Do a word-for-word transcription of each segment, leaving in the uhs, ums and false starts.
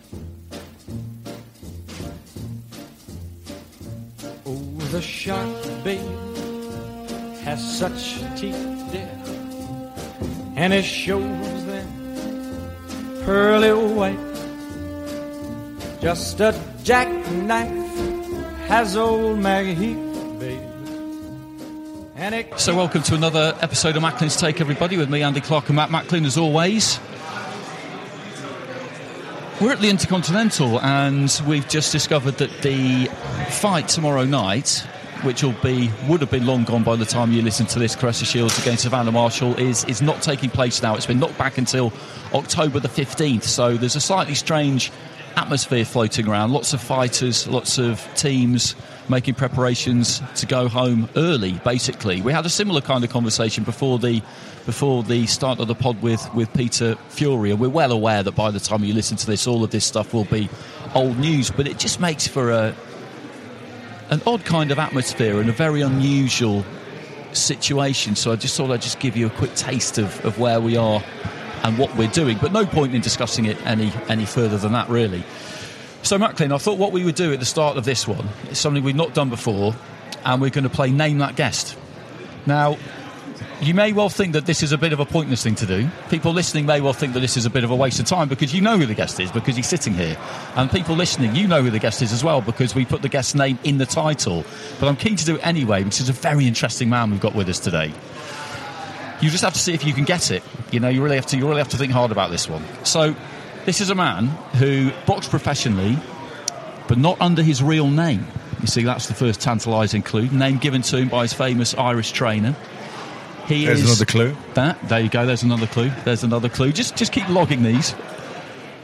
The shark, babe, has such teeth, dear, and it shows them pearly white. Just a jackknife has old Maggie Heath, babe. And it... So welcome to another episode of Macklin's Take, everybody, with me, Andy Clark, and Matt Macklin, as always. We're at the Intercontinental, and we've just discovered that the fight tomorrow night, which will be would have been long gone by the time you listen to this, Claressa Shields against Savannah Marshall, is is not taking place now. It's been knocked back until October the fifteenth, so there's a slightly strange atmosphere floating around. Lots of fighters, lots of teams making preparations to go home early, basically. We had a similar kind of conversation before the before the start of the pod with, with Peter Fury, and we're well aware that by the time you listen to this, all of this stuff will be old news, but it just makes for a an odd kind of atmosphere and a very unusual situation. So I just thought I'd just give you a quick taste of, of where we are and what we're doing, but no point in discussing it any any further than that, really. So, Macklin, I thought what we would do at the start of this one is something we've not done before, and we're going to play Name That Guest. Now, you may well think that this is a bit of a pointless thing to do. People listening may well think that this is a bit of a waste of time because you know who the guest is, because he's sitting here. And people listening, you know who the guest is as well, because we put the guest's name in the title. But I'm keen to do it anyway, which is a very interesting man we've got with us today. You just have to see if you can get it. You know, you really have to, you really have to think hard about this one. So, this is a man who boxed professionally, but not under his real name. You see, that's the first tantalising clue. Name given to him by his famous Irish trainer. He there's is another clue. That there you go. There's another clue. There's another clue. Just just keep logging these.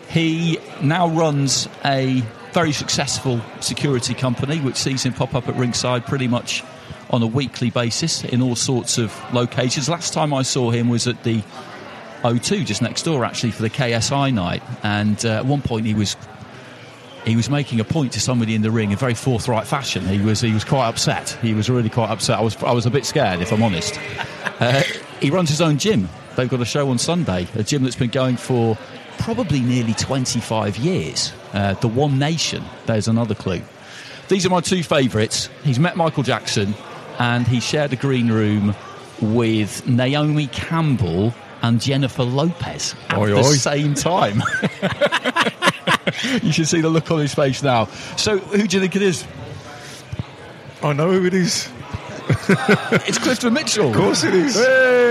He now runs a very successful security company, which sees him pop up at ringside pretty much on a weekly basis in all sorts of locations. Last time I saw him was at the O two, just next door, actually, for the K S I night. And uh, at one point, he was he was making a point to somebody in the ring in very forthright fashion. He was he was quite upset. He was really quite upset. I was I was a bit scared, if I'm honest. Uh, he runs his own gym. They've got a show on Sunday, a gym that's been going for probably nearly twenty-five years. Uh, the One Nation. There's another clue. These are my two favourites. He's met Michael Jackson, and he shared a green room with Naomi Campbell and Jennifer Lopez at oy, the oy. same time. You should see the look on his face now. So, who do you think it is? I know who it is. It's Clifton Mitchell. Of course it is. Hey!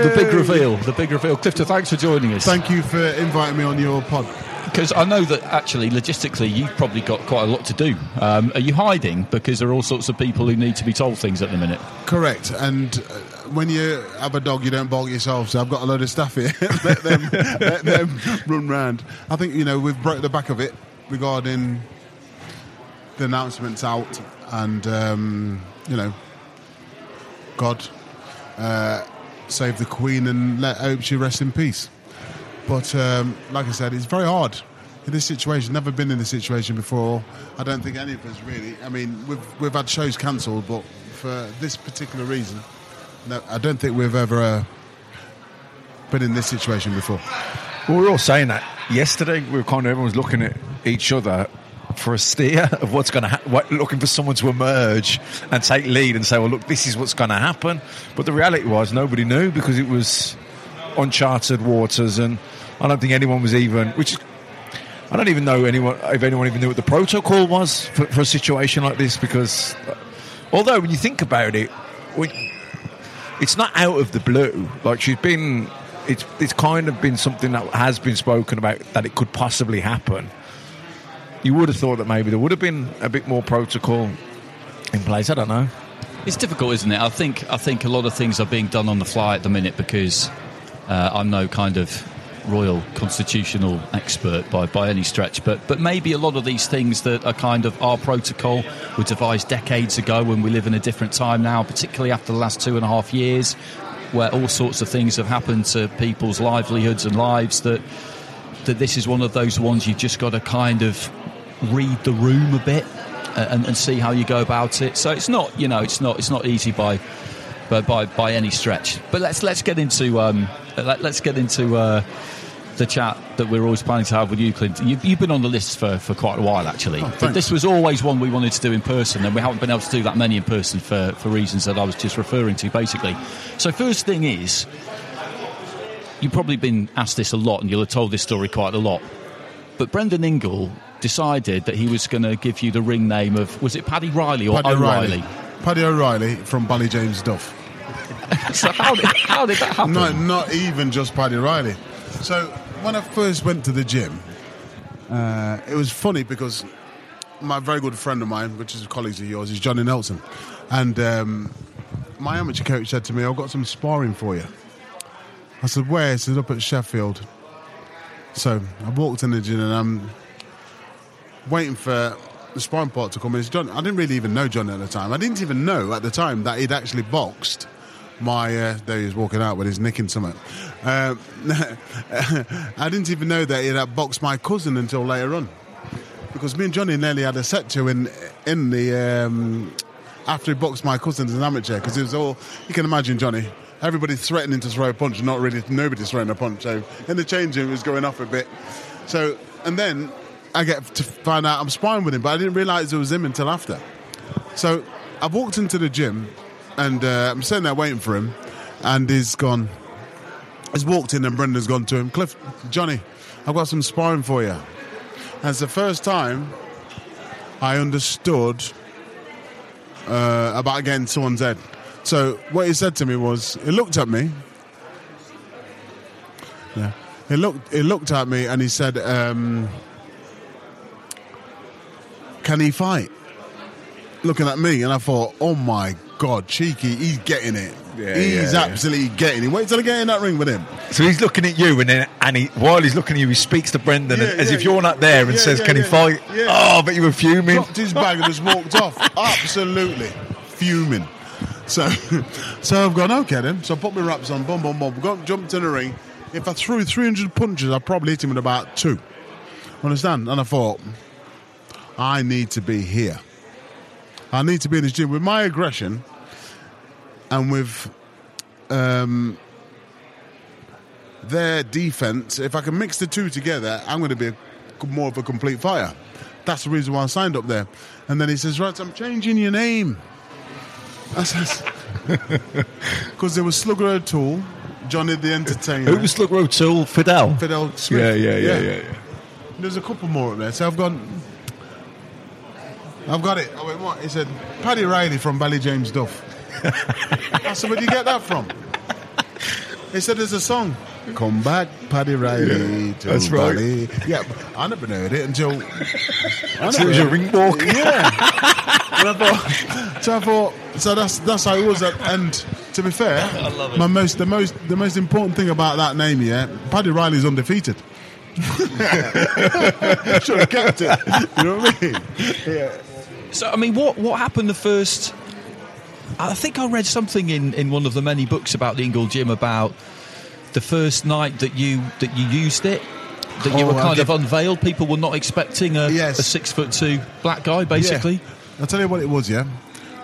The big reveal. The big reveal. Clifton, thanks for joining us. Thank you for inviting me on your pod. Because I know that, actually, logistically, you've probably got quite a lot to do. Um, are you hiding? Because there are all sorts of people who need to be told things at the minute. Correct. And uh, when you have a dog, you don't bark yourself. So I've got a load of stuff here. let, them, let them run round. I think, you know, we've broke the back of it regarding the announcements out. And, um, you know, God, uh, save the Queen and let hope she rest in peace. But um, like I said, it's very hard in this situation. Never been in this situation before. I don't think any of us really. I mean, we've we've had shows cancelled, but for this particular reason, no, I don't think we've ever uh, been in this situation before. Well, we were all saying that yesterday. We were kind of, everyone was looking at each other for a steer of what's going to happen, looking for someone to emerge and take lead and say, well, look, this is what's going to happen. But the reality was nobody knew, because it was uncharted waters, and I don't think anyone was even, which I don't even know anyone if anyone even knew what the protocol was for, for a situation like this, because although when you think about it, we, it's not out of the blue. Like, she's been, it's, it's kind of been something that has been spoken about, that it could possibly happen. You would have thought that maybe there would have been a bit more protocol in place. I don't know. It's difficult, isn't it? I think I think a lot of things are being done on the fly at the minute, because uh, I'm no kind of royal constitutional expert by, by any stretch, but but maybe a lot of these things that are kind of our protocol were devised decades ago, when we live in a different time now, particularly after the last two and a half years, where all sorts of things have happened to people's livelihoods and lives, that that this is one of those ones you've just got to kind of read the room a bit and, and see how you go about it. So it's not, you know, it's not it's not easy by by by any stretch. But let's let's get into um, let, let's get into uh, the chat that we're always planning to have with you, Clinton. You've, you've been on the list for, for quite a while, actually. Oh, but this was always one we wanted to do in person, and we haven't been able to do that many in person for for reasons that I was just referring to, basically. So first thing is, you've probably been asked this a lot, and you'll have told this story quite a lot. But Brendan Ingle decided that he was going to give you the ring name of, was it Paddy Riley or O'Reilly? Paddy O'Reilly from Bally James Duff. So how did, how did that happen? No, not even just Paddy Riley. So when I first went to the gym, uh, it was funny because my very good friend of mine, which is a colleague of yours, is Johnny Nelson. And um, my amateur coach said to me, I've got some sparring for you. I said, where? He said, up at Sheffield. So I walked in the gym and I'm waiting for the sparring part to come in. John, I didn't really even know John at the time. I didn't even know at the time that he'd actually boxed my... Uh, there he is walking out with his nicking summit. Uh, I didn't even know that he'd uh, boxed my cousin until later on. Because me and Johnny nearly had a set to in, in the... Um, after he boxed my cousin as an amateur, because it was all... You can imagine, Johnny... Everybody threatening to throw a punch, not really, nobody's throwing a punch. So in the change room, it was going off a bit. So, and then I get to find out I'm sparring with him, but I didn't realise it was him until after. So I walked into the gym and uh, I'm sitting there waiting for him, and he's gone, he's walked in and Brendan's gone to him, Cliff, Johnny, I've got some sparring for you. And it's the first time I understood uh, about getting someone's head. So what he said to me was, he looked at me. Yeah, he looked. He looked at me and he said, um, "Can he fight?" Looking at me, and I thought, "Oh my God, cheeky! He's getting it. Yeah, he's yeah, absolutely yeah. getting it. Wait till I get in that ring with him." So he's looking at you, and then, and he, while he's looking at you, he speaks to Brendan yeah, as yeah, if you're yeah, not there, and yeah, says, yeah, "Can yeah, he fight?" Yeah. Oh, but you were fuming. Dropped his bag and just walked off. Absolutely fuming. So so I've gone, okay then. So I put my wraps on, boom, boom, boom. Got, jumped in the ring. If I threw three hundred punches, I'd probably hit him with about two. Understand? And I thought, I need to be here. I need to be in this gym. With my aggression and with um, their defence, if I can mix the two together, I'm going to be a, more of a complete fighter. That's the reason why I signed up there. And then he says, right, I'm changing your name. Because there was Slugger Tool, Johnny the Entertainer. Who was Slugger Tool? Fidel. Fidel Smith. Yeah, yeah, yeah, yeah. yeah, yeah. There's a couple more up there. So I've gone. I've got it. I went, what? He said, Paddy Riley from Bally James Duff. I said, where do you get that from? He said, there's a song. Come back, Paddy Riley. Yeah, to that's Bally. Right. Yeah, I never heard it until. Until it was your ring walk. Yeah. And I thought, so I thought, so that's that's how it was. And to be fair, I love it. my most the most the most important thing about that name, yeah, Paddy Riley's undefeated. Should have kept it. You know what I mean? Yeah. So I mean, what what happened the first? I think I read something in, in one of the many books about the Ingle Gym about the first night that you that you used it, that oh, you were kind okay. of unveiled. People were not expecting a, yes. a six foot two black guy, basically. Yeah. I'll tell you what it was, yeah.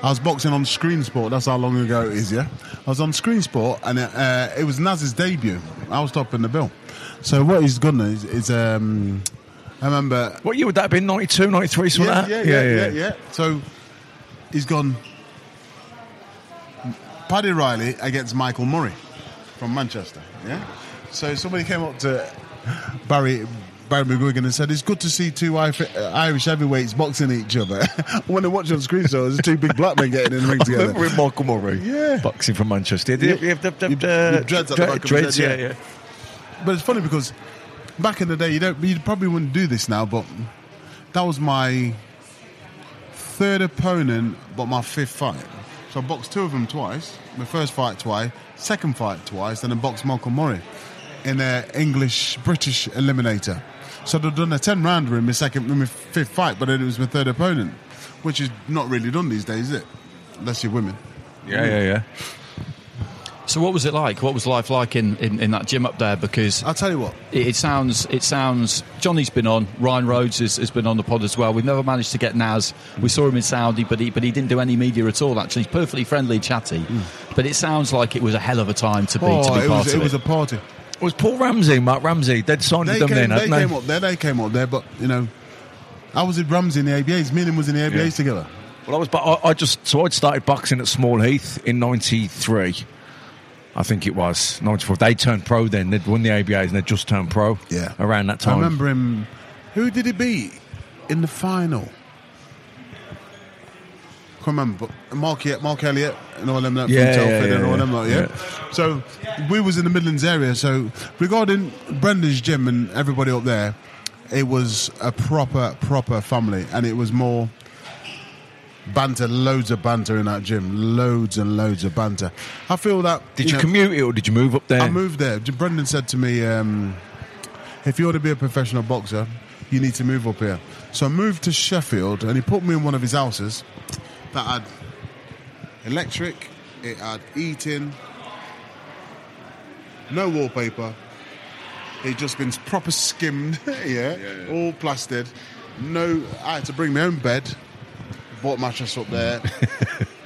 I was boxing on Screen Sport. That's how long ago it is, yeah. I was on Screen Sport, and it, uh, it was Naz's debut. I was topping the bill. So what he's done is, is um, I remember. What year would that have been? ninety-two, ninety-three, something yeah, like that? Yeah yeah yeah, yeah, yeah, yeah. So he's gone Paddy Riley against Michael Murray from Manchester, yeah. So somebody came up to Barry. Barry McGuigan and said, it's good to see two Irish heavyweights boxing each other. When I watch on Screen, so there's two big black men getting in the ring together. I remember with Michael Murray, yeah, boxing from Manchester. Did yeah. you have the, the, the, you dreads at the back dreads, of the head, yeah. yeah, yeah. But it's funny because back in the day, you don't, you probably wouldn't do this now, but that was my third opponent, but my fifth fight. So I boxed two of them twice. My first fight twice, second fight twice, then I boxed Michael Murray in an English British eliminator. So I'd done a ten-rounder in my second, in my fifth fight, but it was my third opponent, which is not really done these days, is it? Unless you're women. Yeah, yeah, yeah. So what was it like? What was life like in, in, in that gym up there? Because I'll tell you what. It, it sounds, it sounds. Johnny's been on, Ryan Rhodes has, has been on the pod as well. We've never managed to get Naz. We saw him in Saudi, but he, but he didn't do any media at all, actually. He's perfectly friendly, chatty. Mm. But it sounds like it was a hell of a time to be, oh, to be part was, of it. It was a party. Was Paul Ramsey, Mark Ramsey, they'd signed them then, hadn't they? They came up there, they came up there, but, you know, I was with Ramsey in the A B As, me and him was in the A B As yeah. together. Well, I was, but I, I just, so I'd started boxing at Small Heath in ninety-three, I think it was, ninety-four. They turned pro then, they'd won the A B As and they'd just turned pro yeah. around that time. I remember him, who did he beat in the final? I can't remember, but Mark, Mark Elliott and all them, that yeah, from Telford yeah, yeah, and all yeah. them, like, yeah? yeah. So we was in the Midlands area. So regarding Brendan's gym and everybody up there, it was a proper, proper family, and it was more banter, loads of banter in that gym, loads and loads of banter. I feel that. Did you, you know, commute it or did you move up there? I moved there. Brendan said to me, um, "If you want to be a professional boxer, you need to move up here." So I moved to Sheffield, and he put me in one of his houses. That had electric, it had eating, no wallpaper. It just been proper skimmed, yeah, yeah, yeah, all plastered. No, I had to bring my own bed. Bought mattress up there.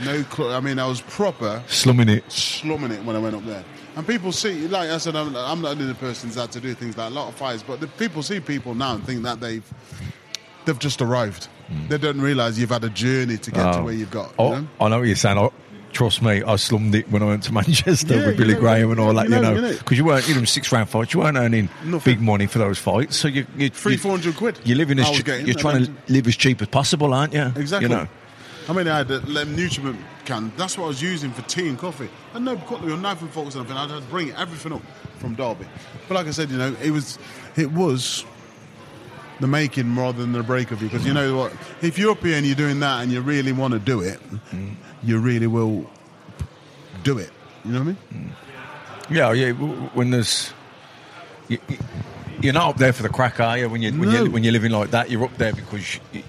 no, cl- I mean I was proper slumming it, slumming it when I went up there. And people see, like I said, I'm, I'm not only the person that had to do things like a lot of fights, but the people see people now and think that they've they've just arrived. They don't realise you've had a journey to get oh. to where you've got. You oh, know? I know what you're saying. I, trust me, I slummed it when I went to Manchester yeah, with Billy know, Graham and all that, you know. Because you, know, you weren't, you know, six round fights, you weren't earning Nothing. big money for those fights. So you, you three, you, four hundred quid. You're living as che- you're trying to live as cheap as possible, aren't you? Exactly. You know? I mean, I had a um, nutriment can. That's what I was using for tea and coffee. I had no cutlery or knife and forks and everything. I'd had to bring everything up from Derby. But like I said, you know, it was, it was. the making rather than the break of you, because you know what, if you're up here and you're doing that and you really want to do it, mm. you really will do it, you know what I mean? Yeah, yeah. When there's you, you're not up there for the crack, are you? When you when no. you when you're living like that, you're up there because you,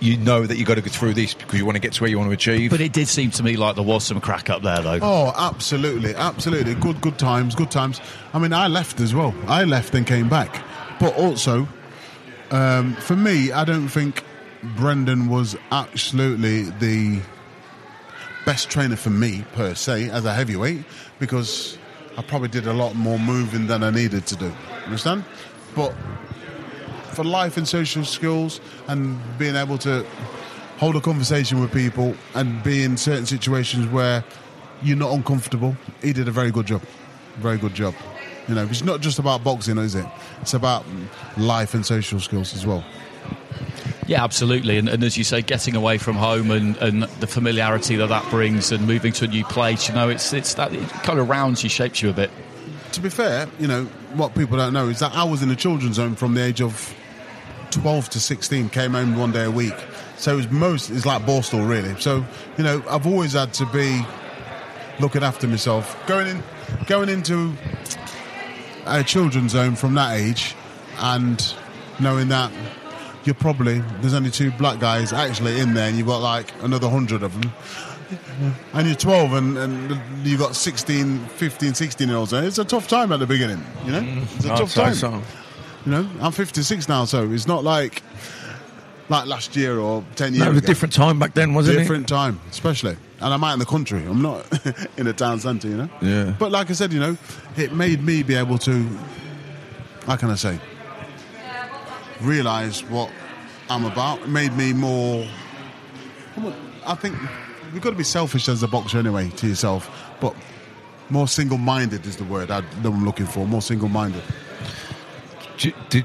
you know that you've got to go through this because you want to get to where you want to achieve. But it did seem to me like there was some crack up there though. Oh, absolutely, absolutely. Good good times, good times. I mean, I left as well. I left and came back, but also. Um, for me, I don't think Brendan was absolutely the best trainer for me, per se, as a heavyweight, because I probably did a lot more moving than I needed to do. Understand? But for life and social skills and being able to hold a conversation with people and be in certain situations where you're not uncomfortable, he did a very good job. Very good job. You know, it's not just about boxing, is it? It's about life and social skills as well. Yeah, absolutely. And, and as you say, getting away from home and, and the familiarity that that brings and moving to a new place, you know, it's it's that it kind of rounds you, shapes you a bit. To be fair, you know, what people don't know is that I was in the children's home from the age of twelve to sixteen, came home one day a week. So it's most, it's like Borstal, really. So, you know, I've always had to be looking after myself. Going in, going into... a children's home from that age and knowing that you're probably there's only two black guys actually in there and you've got like another hundred of them, and you're twelve and, and you've got sixteen, fifteen, sixteen year olds. It's a tough time at the beginning, you know. It's a no, tough it's time. So. You know, I'm fifty-six now, so it's not like like last year or ten years. No, it was ago. A different time back then, wasn't different it? Different time, especially. And I'm out in the country. I'm not in a town centre, you know. Yeah. But like I said, you know, it made me be able to, how can I say, realise what I'm about. It made me more. I think we've got to be selfish as a boxer anyway to yourself, but more single-minded is the word I, that I'm looking for. More single-minded. Did, did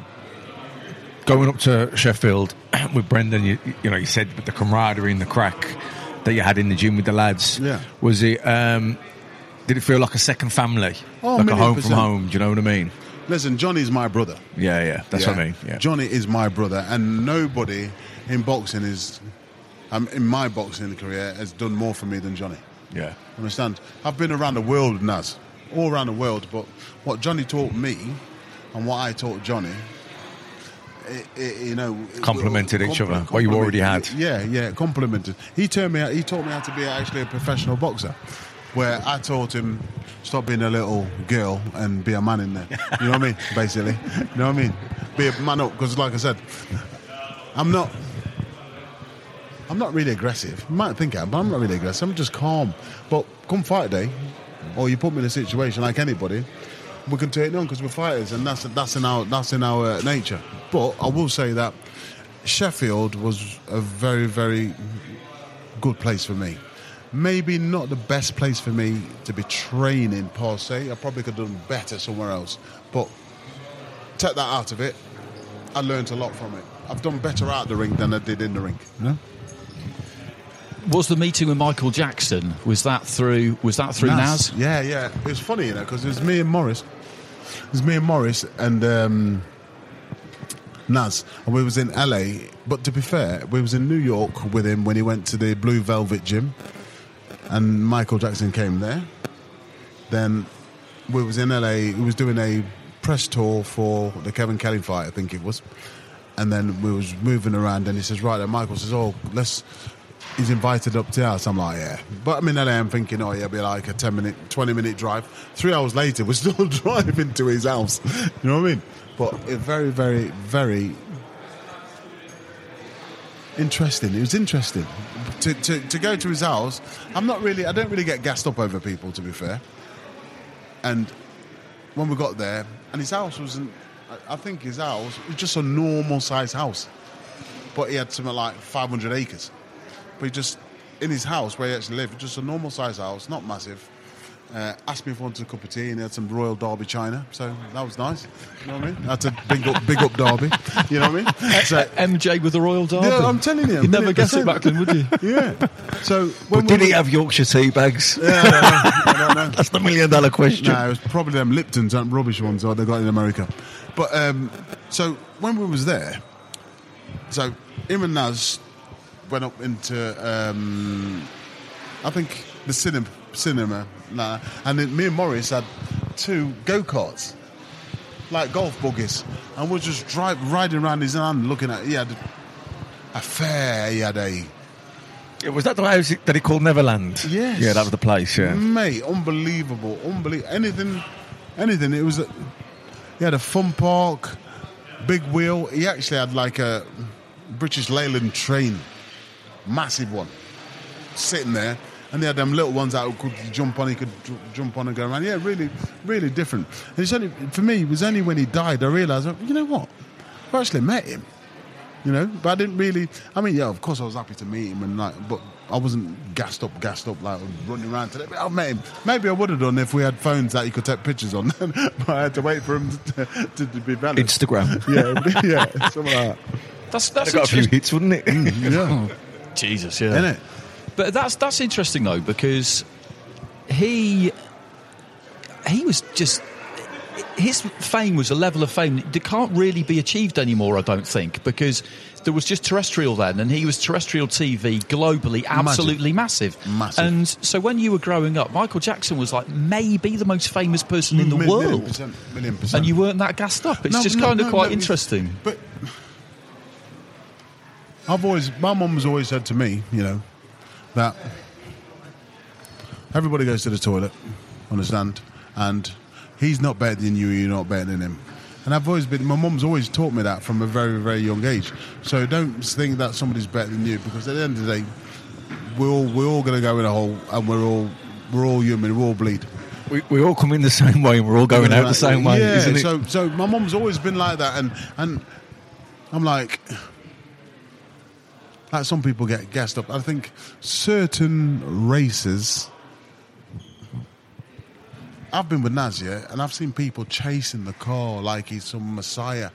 going up to Sheffield with Brendan, you, you know, you said with the camaraderie and the crack that you had in the gym with the lads. Yeah. Was it? Um, did it feel like a second family, oh, like a home percent. From home? Do you know what I mean? Listen, Johnny's my brother. Yeah, yeah, that's yeah. what I mean. Yeah. Johnny is my brother, and nobody in boxing is, um, in my boxing career, has done more for me than Johnny. Yeah, understand? I've been around the world, Naz, all around the world, but what Johnny taught me. And what I taught Johnny, it, it, you know, complemented each other. What you already had, yeah, yeah, complemented. He turned me out, he taught me how to be actually a professional boxer, where I taught him stop being a little girl and be a man in there. You know what I mean? Basically, you know what I mean? Be a man up, because, like I said, I'm not, I'm not really aggressive. You might think I am, but I'm not really aggressive. I'm just calm. But come fight day, or you put me in a situation like anybody. We can take it on because we're fighters, and that's that's in our that's in our uh, nature. But I will say that Sheffield was a very very good place for me. Maybe not the best place for me to be training per se. I probably could have done better somewhere else. But take that out of it, I learned a lot from it. I've done better out the ring than I did in the ring. Yeah. Was the meeting with Michael Jackson? Was that through? Was that through Naz? Naz? Yeah, yeah. It was funny, you know, because it was me and Morris. It was me and Morris and um, Naz, and we was in L A. But to be fair, we was in New York with him when he went to the Blue Velvet gym, and Michael Jackson came there. Then we was in L A. We was doing a press tour for the Kevin Kelly fight, I think it was. And then we was moving around, and he says, "Right," and Michael says, "Oh, let's." He's invited up to us. I'm like, yeah. But I'm in L A, I'm thinking, oh, yeah, it'll be like a ten minute, twenty minute drive. Three hours later, we're still driving to his house. You know what I mean? But it very, very, very interesting. It was interesting to, to, to go to his house. I'm not really, I don't really get gassed up over people, to be fair. And when we got there, and his house wasn't, I think his house was just a normal size house. But he had something like five hundred acres. But he just, in his house where he actually lived, just a normal size house, not massive, uh, asked me if I wanted a cup of tea, and he had some Royal Derby china, so that was nice. You know what I mean? I had to big up, big up Derby. You know what I mean? So, M J with the Royal Derby. Yeah, I'm telling you. You'd never guess it back then, would you? Yeah. So when but did we, he have Yorkshire tea bags? Yeah, I don't know. I don't know. That's the million dollar question. No, it was probably them Liptons, and rubbish ones that they got in America. But um, so when we was there, so him and Naz went up into um, I think the cinema, cinema nah, and then me and Morris had two go-karts, like golf buggies, and we're just drive, riding around his hand, looking at. He had a fair. He had a. Was that the house that he called Neverland? Yes. Yeah, that was the place. Yeah, mate, unbelievable, unbelievable. Anything, anything. It was. A, he had a fun park, big wheel. He actually had like a British Leyland train. Massive one sitting there, and they had them little ones that could jump on. He could j- jump on and go around. Yeah, really, really different. And it's only for me. It was only when he died I realised, well, you know what? I actually met him. You know, but I didn't really. I mean, yeah, of course I was happy to meet him, and like, but I wasn't gassed up, gassed up like running around today. But I met him. Maybe I would have done if we had phones that you could take pictures on. But I had to wait for him to, to, to be valid. Instagram. Yeah, yeah, something like that. That's that's got a few hits, wouldn't it? Mm, yeah. Jesus, yeah. Isn't it? But that's that's interesting though, because he he was just his fame was a level of fame that can't really be achieved anymore, I don't think, because there was just terrestrial then, and he was terrestrial T V globally, absolutely massive. Massive. And so when you were growing up, Michael Jackson was like maybe the most famous person in the million, world. Million percent, million percent. And you weren't that gassed up. It's no, just no, kind of no, quite no, interesting. But I've always, my mum has always said to me, you know, that Everybody goes to the toilet, understand? And he's not better than you, you're not better than him. And I've always been, my mum's always taught me that from a very, very young age. So don't think that somebody's better than you, because at the end of the day, we're all, we're all going to go in a hole, and we're all, we're all human, we all bleed. We, we all come in the same way, and we're all going out the same way, yeah, isn't it? So, so my mum's always been like that, and, and I'm like, like some people get gassed up. I think certain races, I've been with Naz, yeah, and I've seen people chasing the car like he's some messiah,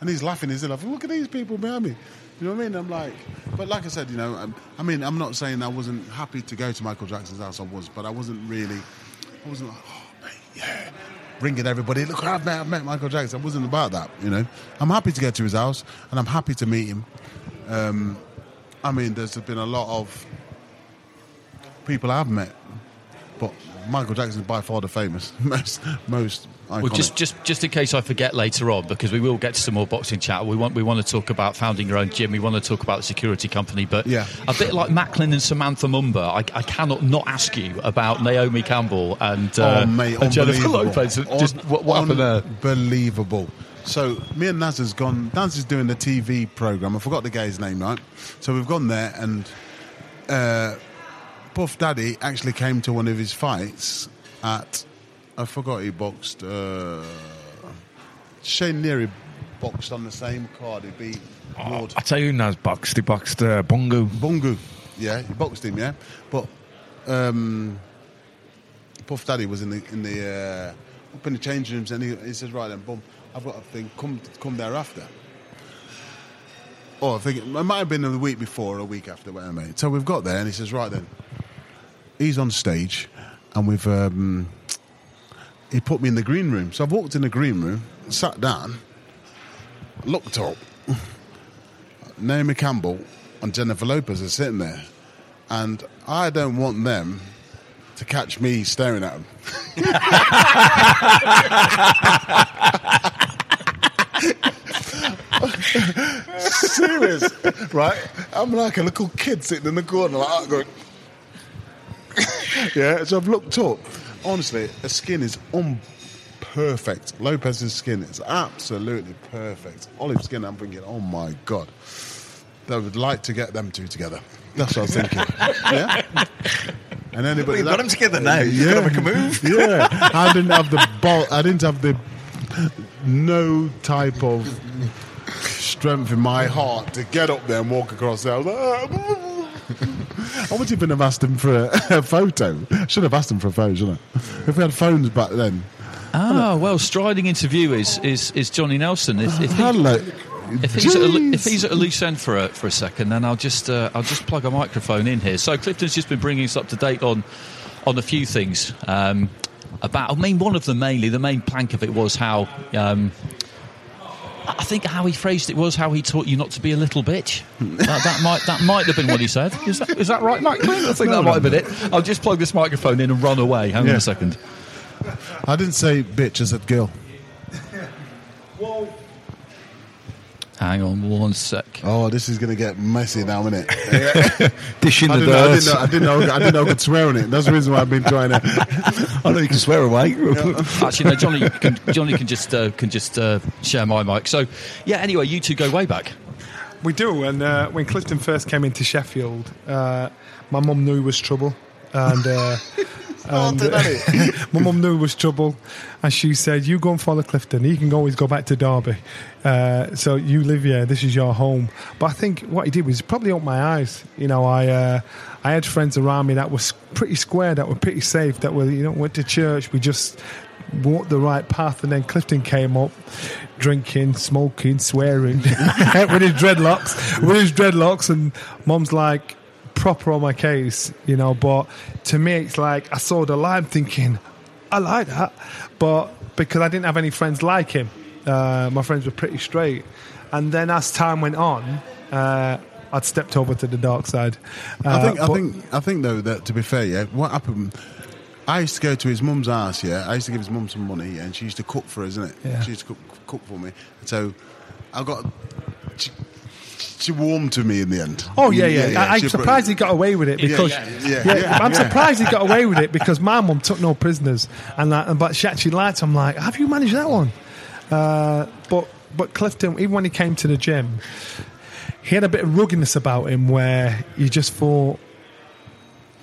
and he's laughing, he's laughing, look at these people behind me. You know what I mean? I'm like, but like I said, you know, I mean, I'm not saying I wasn't happy to go to Michael Jackson's house, I was, but I wasn't really... I wasn't like, oh, mate, yeah, bringing everybody. Look, I've met, I've met Michael Jackson. I wasn't about that, you know. I'm happy to get to his house, and I'm happy to meet him. Um, I mean, there's been a lot of people I've met, but Michael Jackson is by far the famous, most, most iconic. Well, just, just, just in case I forget later on, because we will get to some more boxing chat. We want, we want to talk about founding your own gym. We want to talk about the security company. But yeah, a bit like Macklin and Samantha Mumba, I, I cannot not ask you about Naomi Campbell and, uh, oh, mate, and Jennifer Lopez. Just Un- what, what happened there? Unbelievable. So me and Naz has gone. Naz is doing the T V program. I forgot the guy's name, right? So we've gone there, and Uh, Puff Daddy actually came to one of his fights at, I forgot he boxed, uh, Shane Neary boxed on the same card, he beat oh, Ward. I tell you who Naz boxed, he boxed uh, Bungu. Bungu, yeah, he boxed him, yeah. But um, Puff Daddy was in the, in the uh, up in the changing rooms, and he, he says, right then, bum, I've got a thing, come, come thereafter. Oh, I think it might have been the week before or a week after, whatever, mate. So we've got there, and he says, right then, he's on stage, and we've, um, he put me in the green room. So I've walked in the green room, sat down, looked up. Naomi Campbell and Jennifer Lopez are sitting there, and I don't want them to catch me staring at them. Serious, right? I'm like a little kid sitting in the corner, like going, yeah. So I've looked up. Honestly, her skin is un- perfect. Lopez's skin is absolutely perfect. Olive skin. I'm thinking, oh my god, I would like to get them two together. That's what I was thinking. Yeah. And anybody we've that, got them together now. Yeah, gotta make a move. Yeah. I didn't have the ball. I didn't have the no type of strength in my heart to get up there and walk across there. I was like, oh. I would even have asked him for a, a photo. Should have asked him for a photo, shouldn't I? If we had phones back then. Ah, well, striding into view is, is, is Johnny Nelson. If, if he, hello. If he's, at a, if he's at a loose end for a, for a second, then I'll just uh, I'll just plug a microphone in here. So Clifton's just been bringing us up to date on on a few things. Um, about, I mean, one of them mainly, the main plank of it was how. Um, I think how he phrased it was how he taught you not to be a little bitch. That, that might that might have been what he said. Is that, is that right, Matt? I think no, that no, might have been it. I'll just plug this microphone in and run away. Hang yeah. on a second. I didn't say bitch, I said girl. Whoa. Hang on one sec. Oh, this is going to get messy now, isn't it? Dishing the dirt. I didn't know I didn't know I could swear on it. That's the reason why I've been trying to... I know you can swear away. Actually, no, Johnny can, Johnny can just uh, can just uh, share my mic. So, yeah, anyway, you two go way back. We do, and uh, when Clifton first came into Sheffield, uh, my mum knew was trouble, and... Uh, And, uh, my mum knew it was trouble, and she said, you go and follow Clifton, he can always go back to Derby, uh, so you live here, this is your home. But I think what he did was probably open my eyes. You know, I uh, I had friends around me that were pretty square, that were pretty safe, that were, you know, went to church, we just walked the right path. And then Clifton came up drinking, smoking, swearing with his dreadlocks with his dreadlocks and mum's like proper on my case, you know. But to me, it's like I saw the line thinking, I like that, but because I didn't have any friends like him, uh, my friends were pretty straight. And then as time went on, uh, I'd stepped over to the dark side. Uh, I think, but- I think, I think though that to be fair, yeah, what happened? I used to go to his mum's house, yeah. I used to give his mum some money, yeah, and she used to cook for us, isn't it? Yeah. She used to cook, cook for me. So I got. She, she warmed to me in the end. Oh yeah, yeah. yeah, yeah. I, I'm surprised he got away with it because yeah, yeah, yeah. Yeah, yeah, yeah. I'm surprised he got away with it because my mum took no prisoners, and that, but she actually liked. I'm like, have you managed that one? Uh, but but Clifton, even when he came to the gym, he had a bit of ruggedness about him where you just thought,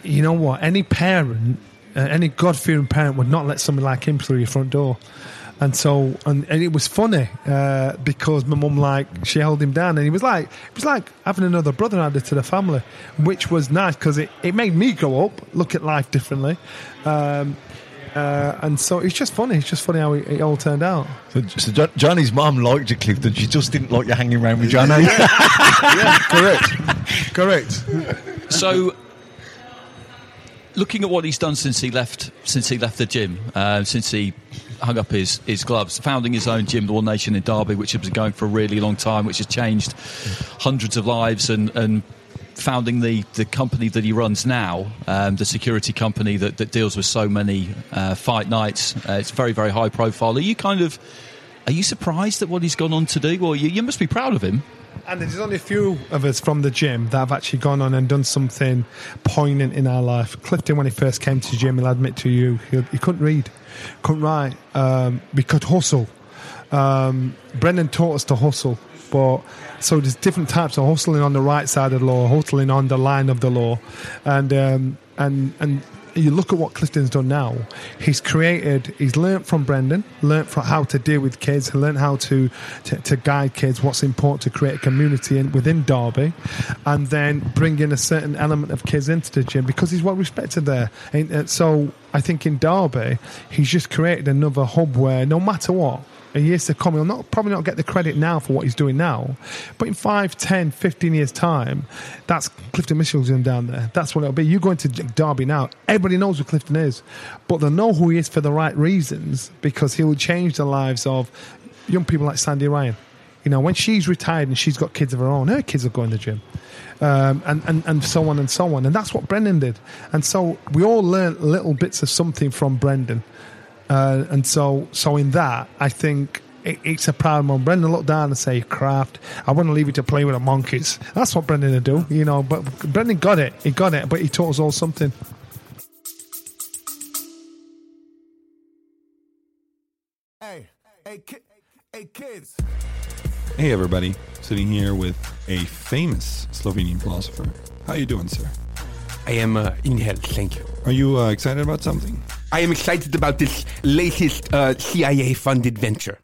you know what? Any parent, uh, any God-fearing parent would not let somebody like him through your front door. And so, and, and it was funny uh, because my mum, like, she held him down, and he was like, it was like having another brother added to the family, which was nice because it, it made me grow up, look at life differently. Um, uh, and so it's just funny. It's just funny how it, it all turned out. So, so jo- Johnny's mum liked you, Clifton. She just didn't like you hanging around with Johnny. Yeah, yeah, correct. Correct. So... Looking at what he's done since he left, since he left the gym, uh, since he hung up his, his gloves, founding his own gym, the One Nation in Derby, which has been going for a really long time, which has changed hundreds of lives, and, and founding the, the company that he runs now, um, the security company that, that deals with so many uh, fight nights. Uh, it's very, very high profile. Are you kind of, are you surprised at what he's gone on to do? Well, you, you must be proud of him. And there's only a few of us from the gym that have actually gone on and done something poignant in our life. Clifton, when he first came to the gym, he'll admit to you, he, he couldn't read, couldn't write. Um, we could hustle. Um, Brendan taught us to hustle. But so there's different types of hustling on the right side of the law, hustling on the line of the law. And, um, and, and you look at what Clifton's done now. He's created, he's learnt from Brendan, learnt from how to deal with kids, learnt how to, to, to guide kids, what's important to create a community in, within Derby, and then bring in a certain element of kids into the gym because he's well respected there. And, and so I think in Derby, he's just created another hub where no matter what, in years to come, he'll not, probably not get the credit now for what he's doing now, but in five, ten, fifteen years' time, that's Clifton Mitchell's in down there. That's what it'll be. You go into Derby now, everybody knows who Clifton is, but they'll know who he is for the right reasons because he will change the lives of young people like Sandy Ryan. You know, when she's retired and she's got kids of her own, her kids will go in the gym. Um, and, and, and so on and so on. And that's what Brendan did. And so we all learned little bits of something from Brendan. Uh, and so, so in that, I think it, it's a proud moment. Brendan looked down and say, "Craft, I wouldn't leave you to play with the monkeys." That's what Brendan would do, you know. But Brendan got it; he got it. But he taught us all something. Hey, hey, ki- hey, kids! Hey, everybody! Sitting here with a famous Slovenian philosopher. How you doing, sir? I am uh, in hell, thank you. Are you uh, excited about something? I am excited about this latest uh, C I A-funded venture.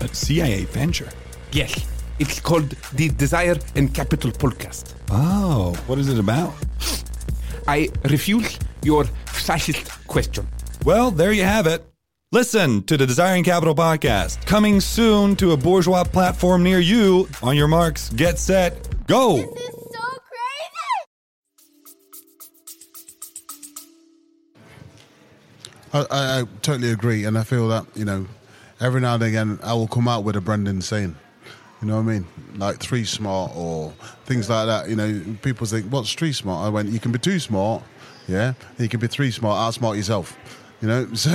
A C I A venture? Yes. It's called the Desire and Capital Podcast. Oh, what is it about? I refuse your fascist question. Well, there you have it. Listen to the Desire and Capital Podcast. Coming soon to a bourgeois platform near you. On your marks, get set, go! I, I, I totally agree, and I feel that, you know, every now and again I will come out with a Brendan saying, you know what I mean, like three smart or things like that. You know, people think, what's three smart? I went, you can be too smart, yeah, you can be three smart, outsmart yourself, you know. So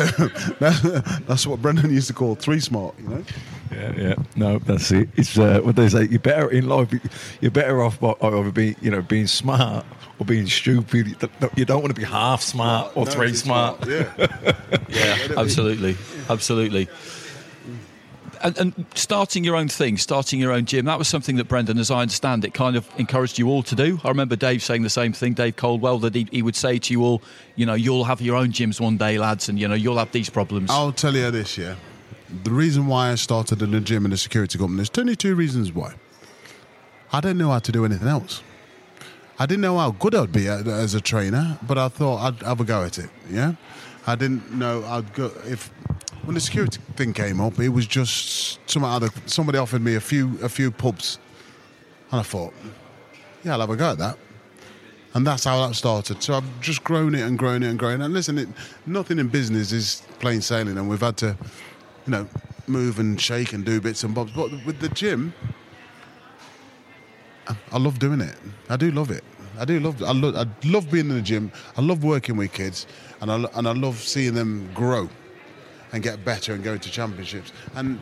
that's what Brendan used to call three smart, you know. Yeah, yeah, no, that's it. It's uh, what they say. You're better in life. You're better off by either being, you know, being smart or being stupid. You don't want to be half smart or no, three smart. smart. Yeah, yeah, absolutely, absolutely. And, and starting your own thing, starting your own gym, that was something that Brendan, as I understand it, kind of encouraged you all to do. I remember Dave saying the same thing, Dave Coldwell, that he, he would say to you all, you know, you'll have your own gyms one day, lads, and, you know, you'll have these problems. I'll tell you this, yeah. The reason why I started in a gym and a security company, there's only two reasons why. I didn't know how to do anything else. I didn't know how good I'd be at, as a trainer, but I thought I'd have a go at it, yeah? I didn't know I'd go... if when the security thing came up, it was just some other, somebody offered me a few a few pubs, and I thought, yeah, I'll have a go at that. And that's how that started. So I've just grown it and grown it and grown it. And listen, it, nothing in business is plain sailing, and we've had to... you know, move and shake and do bits and bobs. But with the gym, I love doing it. I do love it. I do love I love, I love being in the gym. I love working with kids, and I, and I love seeing them grow and get better and go to championships. And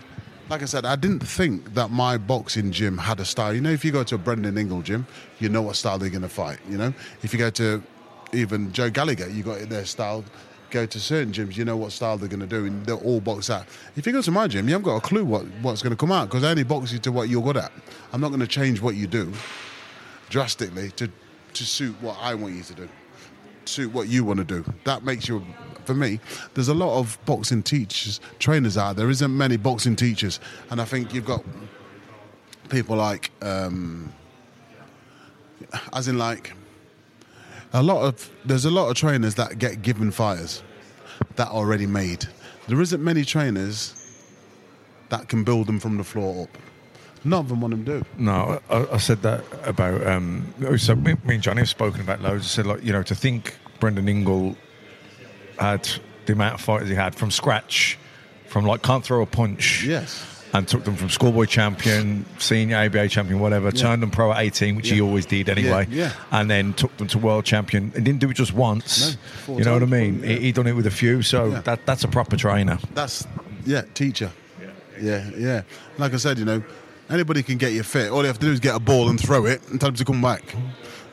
like I said, I didn't think that my boxing gym had a style. You know, if you go to a Brendan Ingle gym, you know what style they're going to fight, you know. If you go to even Joe Gallagher, you got their style. Go to certain gyms, you know what style they're going to do, and they're all boxed out. If you go to my gym, you haven't got a clue what, what's going to come out, because I only box you to what you're good at. I'm not going to change what you do drastically to, to suit what I want you to do, suit what you want to do. That makes you... For me, there's a lot of boxing teachers, trainers out there. There isn't many boxing teachers, and I think you've got people like, um, as in like, a lot of there's a lot of trainers that get given fighters that are already made. There isn't many trainers that can build them from the floor up. None of them want them do. No, I, I said that about. Um, so me, me and Johnny have spoken about loads. I said, like, you know, to think Brendan Ingle had the amount of fighters he had from scratch, from like can't throw a punch, yes, and took them from schoolboy champion, senior A B A champion, whatever, yeah, turned them pro at eighteen, which yeah, he always did anyway, yeah, yeah, and then took them to world champion, and didn't do it just once. No, you know what I mean? Point, yeah. He, he done it with a few, so yeah, that that's a proper trainer. That's yeah, teacher. Yeah, exactly. yeah, yeah. Like I said, you know, anybody can get you fit. All you have to do is get a ball and throw it, and tell them to come back.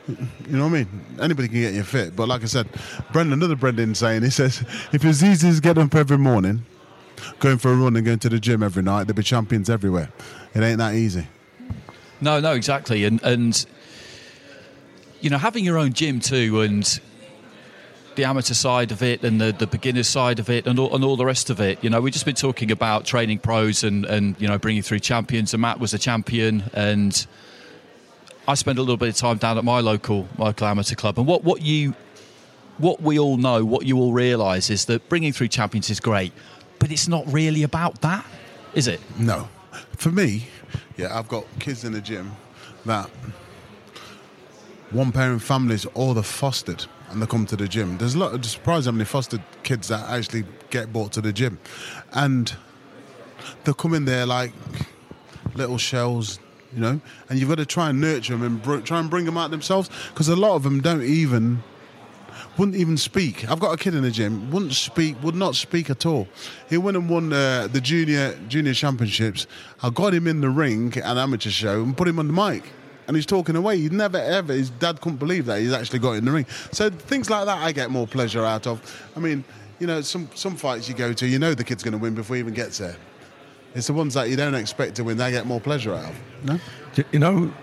You know what I mean? Anybody can get you fit. But like I said, Brendan, another Brendan saying, he says, if it's easy as getting up every morning, going for a run and going to the gym every night, there'll be champions everywhere. It ain't that easy. No, no, exactly. And, and you know, having your own gym too, and the amateur side of it, and the, the beginner side of it, and all, and all the rest of it. You know, we've just been talking about training pros and, and, you know, bringing through champions. And Matt was a champion, and... I spend a little bit of time down at my local, my local amateur club, and what, what you, what we all know, what you all realise is that bringing through champions is great, but it's not really about that, is it? No. For me, yeah, I've got kids in the gym that one-parent families or they're fostered and they come to the gym. There's a lot of surprisingly fostered kids that actually get brought to the gym, and they come in there like little shells, you know, and you've got to try and nurture them and br- try and bring them out themselves, because a lot of them don't even, wouldn't even speak. I've got a kid in the gym, wouldn't speak, would not speak at all. He went and won uh, the junior junior championships. I got him in the ring at an amateur show and put him on the mic, and he's talking away. He never ever, his dad couldn't believe that he's actually got in the ring. So things like that I get more pleasure out of. I mean, you know, some, some fights you go to, you know the kid's going to win before he even gets there. It's the ones that you don't expect to win, they get more pleasure out of. No? You know,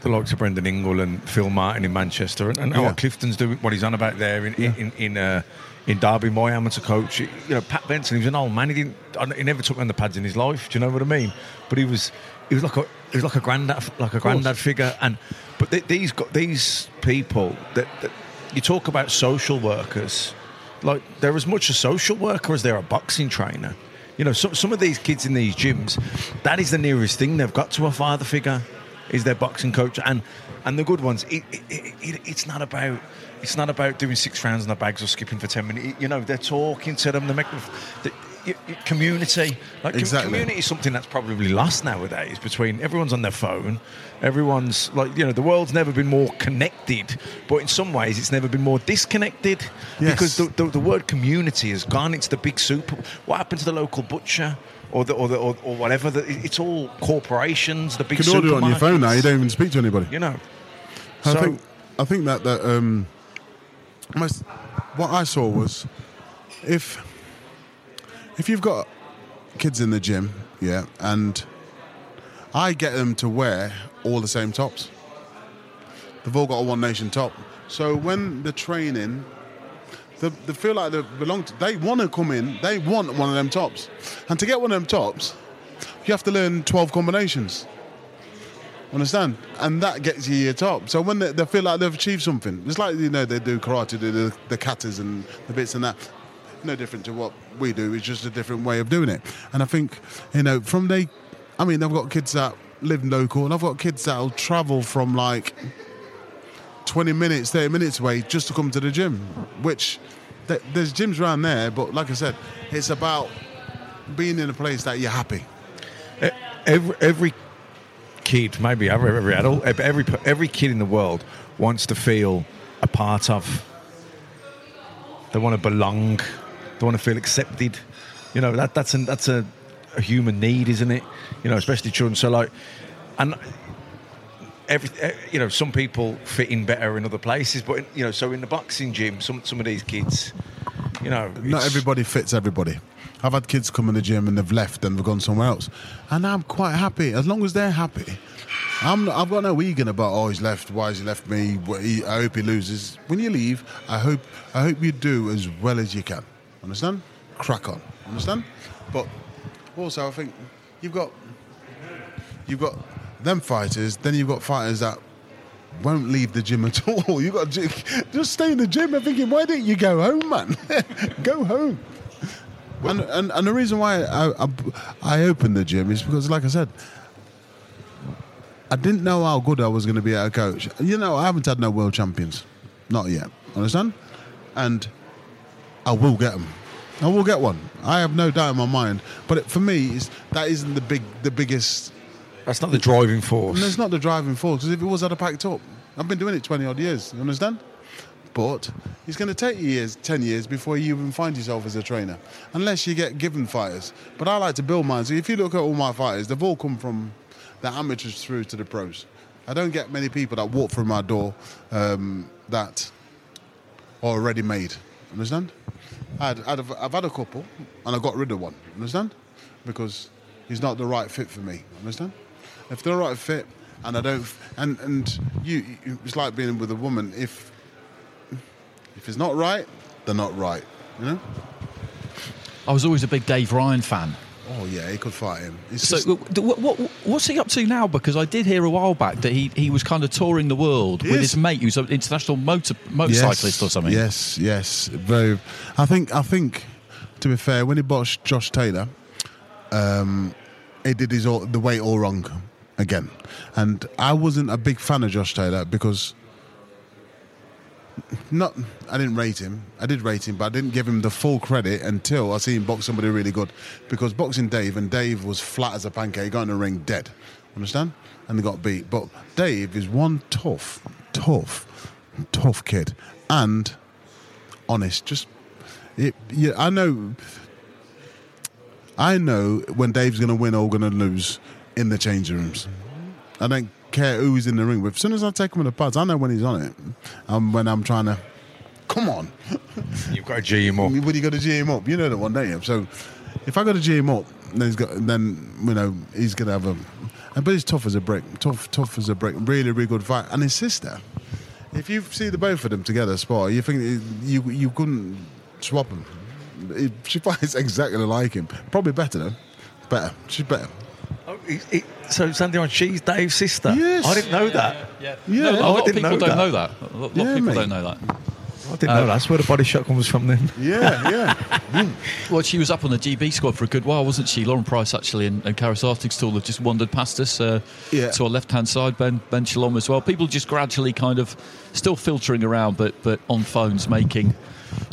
the likes of Brendan Ingle and Phil Martin in Manchester, and, and yeah, what Clifton's doing, what he's on about there in yeah, in in, uh, in Derby, my amateur coach. You know, Pat Benson, he was an old man. He didn't, he never took on the pads in his life. Do you know what I mean? But he was, he was like a, he was like a granddad, like a granddad figure. And but they, these got these people that, that you talk about social workers, like they're as much a social worker as they're a boxing trainer. You know, some some of these kids in these gyms, that is the nearest thing they've got to a father figure, is their boxing coach, and and the good ones. It, it, it, it's not about it's not about doing six rounds in the bags or skipping for ten minutes. You know, they're talking to them. They make them, the community, like exactly. Community is something that's probably lost nowadays. Between everyone's on their phone, everyone's like, you know, the world's never been more connected, but in some ways it's never been more disconnected. Yes. Because the, the, the word community has gone into the big soup. What happened to the local butcher or the or the, or, or whatever? The, it's all corporations. The big you can order it on your phone now. You don't even speak to anybody. You know. I so, think I think that that um, most, what I saw was if. If you've got kids in the gym, yeah, and I get them to wear all the same tops. They've all got a One Nation top. So when they're training, they, they feel like they belong to, they want to come in, they want one of them tops. And to get one of them tops, you have to learn twelve combinations. Understand? And that gets you your top. So when they, they feel like they've achieved something, it's like, you know, they do karate, they do the, the katas and the bits and that. No different to what we do, it's just a different way of doing it. And I think, you know, from they, I mean, I've got kids that live local, and I've got kids that'll travel from like twenty minutes, thirty minutes away just to come to the gym, which th- there's gyms around there, but like I said, it's about being in a place that you're happy. Every, every kid, maybe every, every adult, every, every kid in the world wants to feel a part of. They want to belong. They want to feel accepted. You know, that that's a, that's a a human need, isn't it? You know, especially children. So, like, and every, you know, some people fit in better in other places, but, you know, so in the boxing gym, some some of these kids, you know, not everybody fits everybody. I've had kids come in the gym and they've left and they've gone somewhere else, and I'm quite happy as long as they're happy. I'm not, I've got no egan about, oh, he's left, why has he left me, I hope he loses. When you leave, I hope I hope you do as well as you can. Understand? Crack on. Understand? But also, I think you've got you've got them fighters, then you've got fighters that won't leave the gym at all. You've got to just stay in the gym and thinking, why didn't you go home, man? Go home. And, and and the reason why I, I, I opened the gym is because, like I said, I didn't know how good I was going to be at a coach. You know, I haven't had no world champions. Not yet. Understand? And I will get them. I will get one. I have no doubt in my mind. But it, for me, it's, that isn't the big, the biggest... That's not the driving force. That's not the driving force, because if it was, I'd have packed up. I've been doing it twenty-odd years. You understand? But it's going to take you years, ten years before you even find yourself as a trainer, unless you get given fighters. But I like to build mine. So if you look at all my fighters, they've all come from the amateurs through to the pros. I don't get many people that walk through my door um, that are already made. Understand? I'd, I'd have, I've had a couple, and I got rid of one. Understand? Because he's not the right fit for me. Understand? If they're the right fit, and I don't, and and you, it's like being with a woman. If If it's not right, they're not right, you know? I was always a big Dave Ryan fan. Oh, yeah, he could fight him. It's so, just... what, what, what's he up to now? Because I did hear a while back that he, he was kind of touring the world yes. with his mate who's an international motor, motorcyclist yes. or something. Yes, yes. Very. I think, I think, to be fair, when he bought Josh Taylor, um, he did his all, the weight all wrong again. And I wasn't a big fan of Josh Taylor because... Not, I didn't rate him. I did rate him, but I didn't give him the full credit until I see him box somebody really good. Because boxing Dave, and Dave was flat as a pancake. He got in the ring dead. Understand? And he got beat. But Dave is one tough, tough, tough kid. And honest. Just, it, yeah, I know, I know when Dave's going to win or going to lose in the changing rooms. I don't care who he's in the ring with. As soon as I take him in the pads, I know when he's on it. Um, when I'm trying to, come on. You've got to G him up. When you got to G him up, you know the one, don't you? So if I got to G him up, then he's got. Then you know he's gonna have a. But he's tough as a brick. Tough, tough as a brick. Really, really good fight. And his sister. If you see the both of them together, spot, you think you you couldn't swap them. It, she fights exactly like him. Probably better though. Better. She's better. Oh, it, it, so Sandy Ryan, she's Dave's sister. Yes. I didn't know yeah, that. Yeah, yeah. yeah. No, a lot of people don't know that. A lot of yeah, people mate. don't know that. I didn't um, know that. That's where the body shotgun was from then. Yeah, yeah. mm. Well, she was up on the G B squad for a good while, wasn't she? Lauren Price actually and, and Karis Artigstool have just wandered past us uh, yeah. to our left-hand side. Ben Ben Shalom as well. People just gradually kind of still filtering around, but but on phones making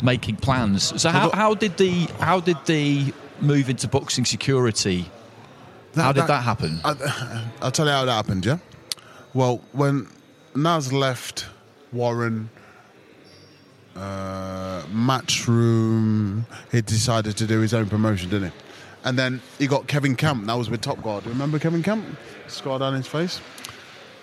making plans. So how, how did the how did the move into boxing security? That, how did that, that happen? I, I'll tell you how that happened, yeah? Well, when Naz left Warren, uh, Matchroom, he decided to do his own promotion, didn't he? And then he got Kevin Camp. That was with Top Guard. Remember Kevin Camp? Scar down his face.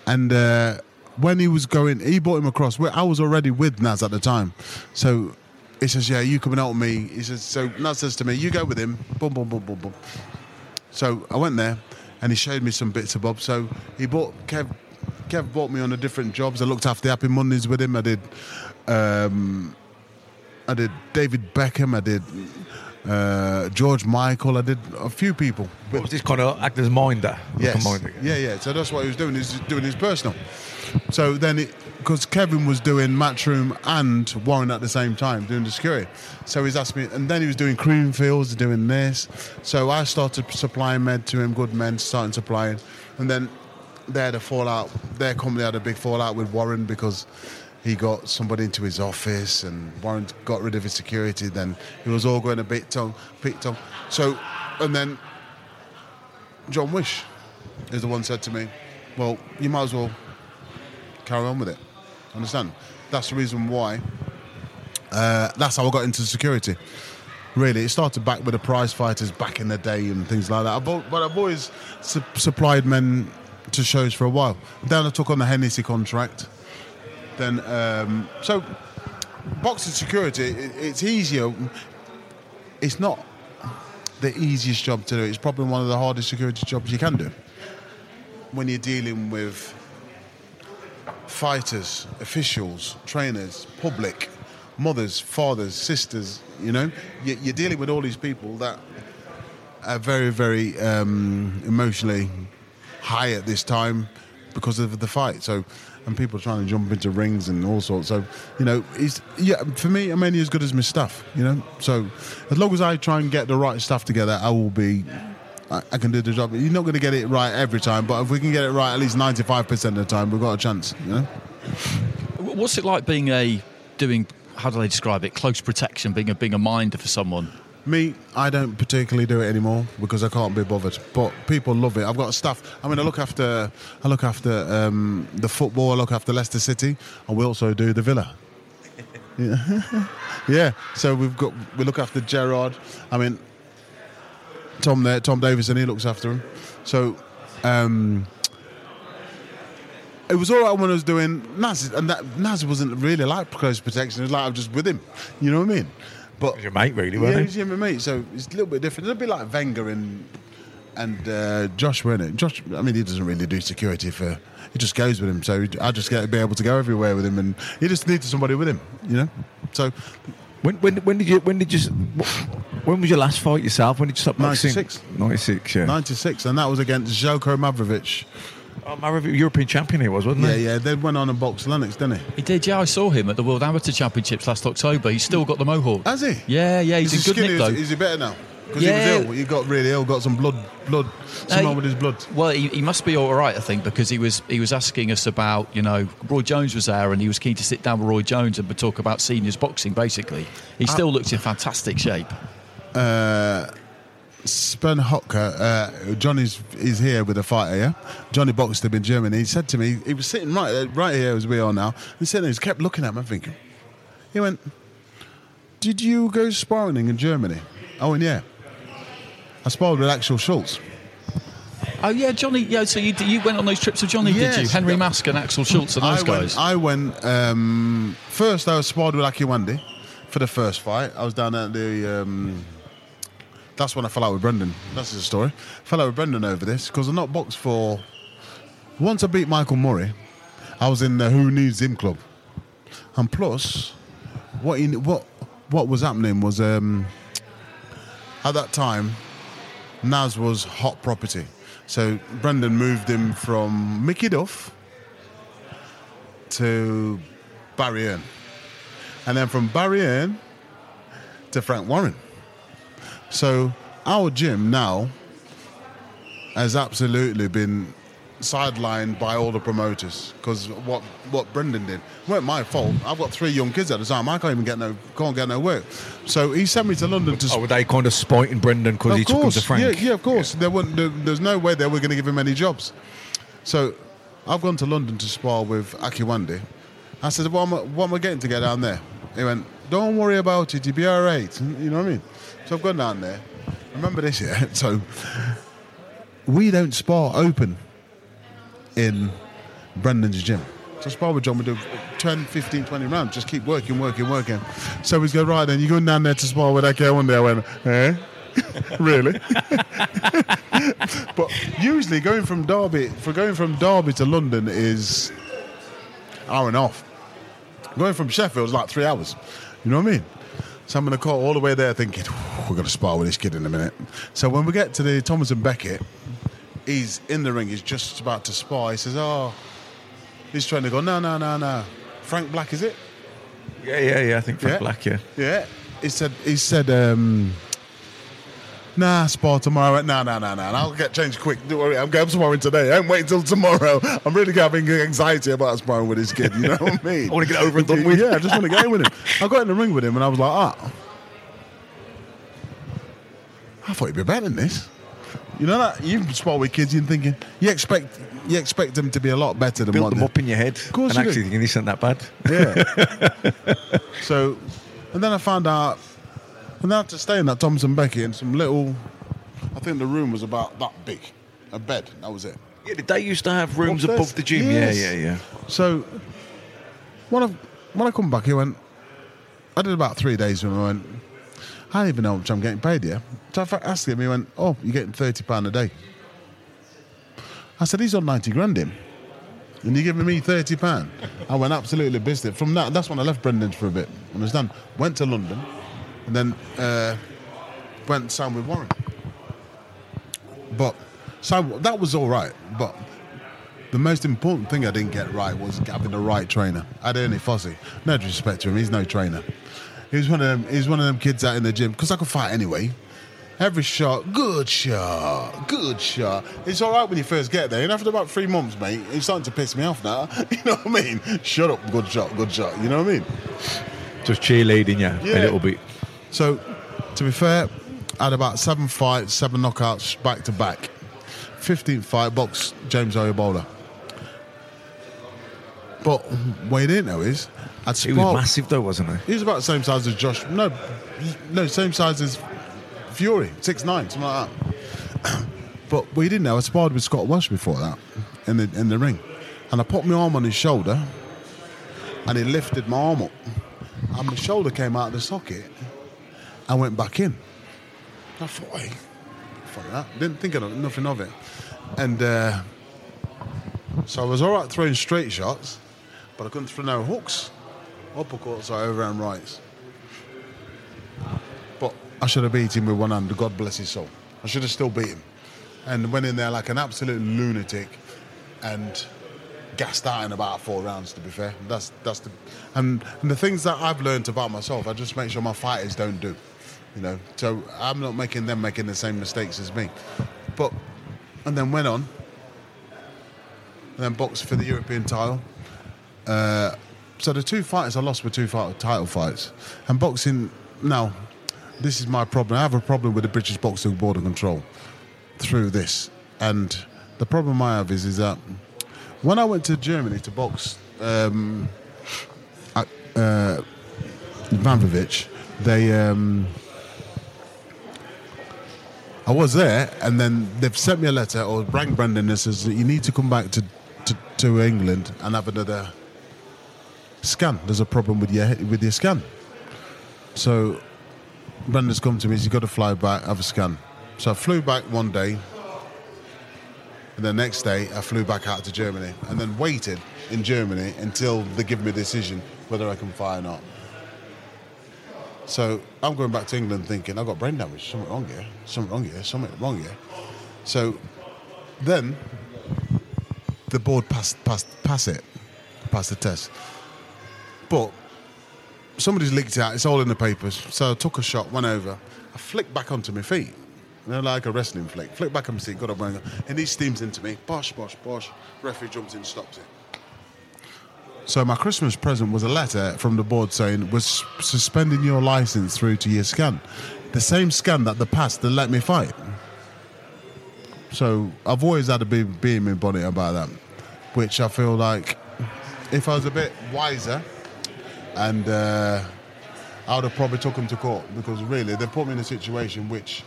And uh, when he was going, he brought him across. I was already with Naz at the time. So he says, yeah, you come and help me. He says, so Naz says to me, you go with him. Boom, boom, boom, boom, boom. So I went there, and he showed me some bits of Bob. So he bought Kev. Kev bought me on a different jobs. I looked after the Happy Mondays with him. I did. Um, I did David Beckham. I did uh, George Michael. I did a few people. What was this kind of act as minder? Yes. Minder, yeah. yeah, yeah. So that's what he was doing. He was doing his personal. So then, because Kevin was doing Matchroom and Warren at the same time, doing the security. So he's asked me, and then he was doing Creamfields, doing this. So I started supplying med to him, good men, starting supplying. And then they had a fallout. Their company had a big fallout with Warren because he got somebody into his office and Warren got rid of his security. Then it was all going a bit tongue, bit tongue. So, and then John Wish is the one said to me, well, you might as well carry on with it. Understand? That's the reason why. Uh, that's how I got into security. really. It started back with the prize fighters back in the day and things like that. I've, but I've always su supplied men to shows for a while. Then I took on the Hennessy contract. Then um, so boxing security, it, it's easier. It's not the easiest job to do. It's probably one of the hardest security jobs you can do when you're dealing with fighters, officials, trainers, public, mothers, fathers, sisters. You know, you're dealing with all these people that are very, very um, emotionally high at this time because of the fight. So, and people are trying to jump into rings and all sorts. So, you know, it's, yeah, for me, I'm only as good as my stuff, you know. So as long as I try and get the right stuff together, I will be, I, I can do the job. You're not going to get it right every time, but if we can get it right at least ninety-five percent of the time, we've got a chance, you know. What's it like being a, doing, how do they describe it, close protection, being a, being a minder for someone? Me, I don't particularly do it anymore because I can't be bothered. But people love it. I've got staff. I mean, I look after, I look after um, the football. I look after Leicester City, and we also do the Villa. Yeah, yeah. So we've got we look after Gerrard. I mean, Tom there, Tom Davison. He looks after him. So um, it was all right when I was doing Naz, and that Naz wasn't really like close protection. It was like I was just with him. You know what I mean? But he was your mate, really, wasn't he? Yeah, he was your mate, so it's a little bit different. It'll be like Wenger and, and uh, Josh, weren't it? Josh, I mean, he doesn't really do security for... He just goes with him, so I just get to be able to go everywhere with him, and he just needs somebody with him, you know? So... When, when, when did you... When did you? When was your last fight yourself? When did you stop boxing? ninety-six. ninety-six, yeah. ninety-six, and that was against Željko Mavrović. Oh, Mavrović, European champion he was, wasn't he? Yeah, yeah, they went on and boxed Lennox, didn't he? He did, yeah, I saw him at the World Amateur Championships last October. He's still got the mohawk. Has he? Yeah, yeah, he's is in good nick, though. Is he better now? Because yeah. he was ill, he got really ill, got some blood, blood, something uh, with his blood. Well, he, he must be all right, I think, because he was he was asking us about, you know, Roy Jones was there and he was keen to sit down with Roy Jones and talk about seniors boxing, basically. He still uh, looks in fantastic shape. Uh... Sven Hocker, uh, Johnny's is here with a fighter, yeah? Johnny boxed him in Germany. He said to me, he was sitting right right here as we are now. He said, he kept looking at me thinking, he went, did you go sparring in Germany? Oh, and yeah. I sparred with Axel Schultz. Oh, yeah, Johnny. Yeah, so you, you went on those trips with Johnny, yes, did you? Henry Mask and Axel Schultz and those I guys. Went, I went, um, first I was sparred with Akinwande for the first fight. I was down at the... Um, That's when I fell out with Brendan. That's the story. Fell out with Brendan over this because I've not boxed for... Once I beat Michael Murray, I was in the Who Needs Him Club. And plus, what he, what what was happening was... Um, at that time, Naz was hot property. So Brendan moved him from Mickey Duff to Barry Hearn. And then from Barry Hearn to Frank Warren. So our gym now has absolutely been sidelined by all the promoters because what what Brendan did, it weren't my fault. I've got three young kids at the time. I can't even get no can't get no work. So he sent me to London to. Oh, were they kind of spiting Brendan because he took him to Frank? Yeah, yeah, of course. Yeah. There weren't. There, there's no way they were going to give him any jobs. So I've gone to London to spar with Akinwande. I said, "What am I, what am I getting to get down there?" He went, "Don't worry about it. You'll be all right." You know what I mean? So I've gone down there. Remember this, yeah? So we don't spar open in Brendan's gym. So I spar with John, we do ten, fifteen, twenty rounds. Just keep working, working, working. So we go, right then, you're going down there to spar with A K one day. I went, eh? Really? But usually going from Derby, for going from Derby to London is hour and a half. Going from Sheffield is like three hours. You know what I mean? So I'm going to call all the way there thinking, we're going to spar with this kid in a minute. So when we get to the Thomas a Becket, he's in the ring, he's just about to spar. He says, oh, he's trying to go, no, no, no, no. Frank Black, is it? Yeah, yeah, yeah, I think Frank yeah. Black, yeah. Yeah. He said, he said um, nah, spar tomorrow. I went, no, no, no, no. I'll get changed quick. Don't worry, I'm going sparring today. I won't wait till tomorrow. I'm really having anxiety about sparring with this kid. You know what I mean? I want to get over and done with. Yeah, I just want to get in with him. I got in the ring with him and I was like, ah, I thought he'd be better than this. You know that? You spar with kids, you're thinking, you expect you expect them to be a lot better than build what them up in your head. Of course and you actually do. Thinking, this isn't that bad. Yeah. So, and then I found out And they had to stay in that Thomas a Becket in some little... I think the room was about that big. A bed, that was it. Yeah, they used to have rooms upstairs above the gym. Yes. Yeah, yeah, yeah. So when I, when I come back, he went... I did about three days when I went... I don't even know how much I'm getting paid here. So I asked him, he went, oh, you're getting thirty pounds a day. I said, he's on ninety grand him. And you're giving me thirty pounds. I went absolutely busted. From that, that's when I left Brendan's for a bit. Understand? Went to London and then uh, went signed with Warren. But so that was all right. But the most important thing I didn't get right was having the right trainer. I'd only Fossey. No disrespect to him, he's no trainer. He was one of them, he was one of them kids out in the gym, because I could fight anyway. Every shot, good shot, good shot. It's all right when you first get there. And after about three months, mate, it's starting to piss me off now. You know what I mean? Shut up, good shot, good shot. You know what I mean? Just cheerleading you yeah. a little bit. So, to be fair, I had about seven fights, seven knockouts back to back. fifteenth fight, box James Oyobola. But what you didn't know is... I'd he was massive though, wasn't he? He was about the same size as Josh. No, no, same size as... Fury, six nine, something like that. But we didn't know. I sparred with Scott Welsh before that in the in the ring, and I put my arm on his shoulder, and he lifted my arm up, and my shoulder came out of the socket, and went back in. I thought, hey, fuck that. Didn't think of nothing of it, and uh, so I was all right throwing straight shots, but I couldn't throw no hooks, uppercuts, or overhand rights. I should have beat him with one hand, God bless his soul. I should have still beat him. And went in there like an absolute lunatic and gassed out in about four rounds, to be fair. That's that's the and, and the things that I've learned about myself, I just make sure my fighters don't do. You know, so I'm not making them making the same mistakes as me. But and then went on. And then boxed for the European title. Uh, so the two fighters I lost were two fight, title fights. And boxing now. This is my problem. I have a problem with the British Boxing Board of Control through this. And the problem I have is, is that when I went to Germany to box um, at, uh, Mavrović, they um, I was there, and then they've sent me a letter or rang Brendan and says that you need to come back to, to, to England and have another scan. There's a problem with your with your scan. So Brendan's come to me, he's got to fly back, have a scan. So I flew back one day, and the next day I flew back out to Germany, and then waited in Germany until they give me a decision whether I can fly or not. So I'm going back to England thinking, I've got brain damage, something wrong here, something wrong here, something wrong here. So then the board passed, passed, passed it, passed the test. But somebody's leaked out, it's all in the papers. So I took a shot, went over, I flicked back onto my feet, you know, like a wrestling flick. Flicked back on my seat, got up, and he steams into me. Bosh, bosh, bosh. Referee jumps in, stops it. So my Christmas present was a letter from the board saying, we're suspending your license through to your scan. The same scan that they passed that let me fight. So I've always had a bee in my bonnet about that, which I feel like if I was a bit wiser, and uh, I would have probably took him to court, because really they put me in a situation which.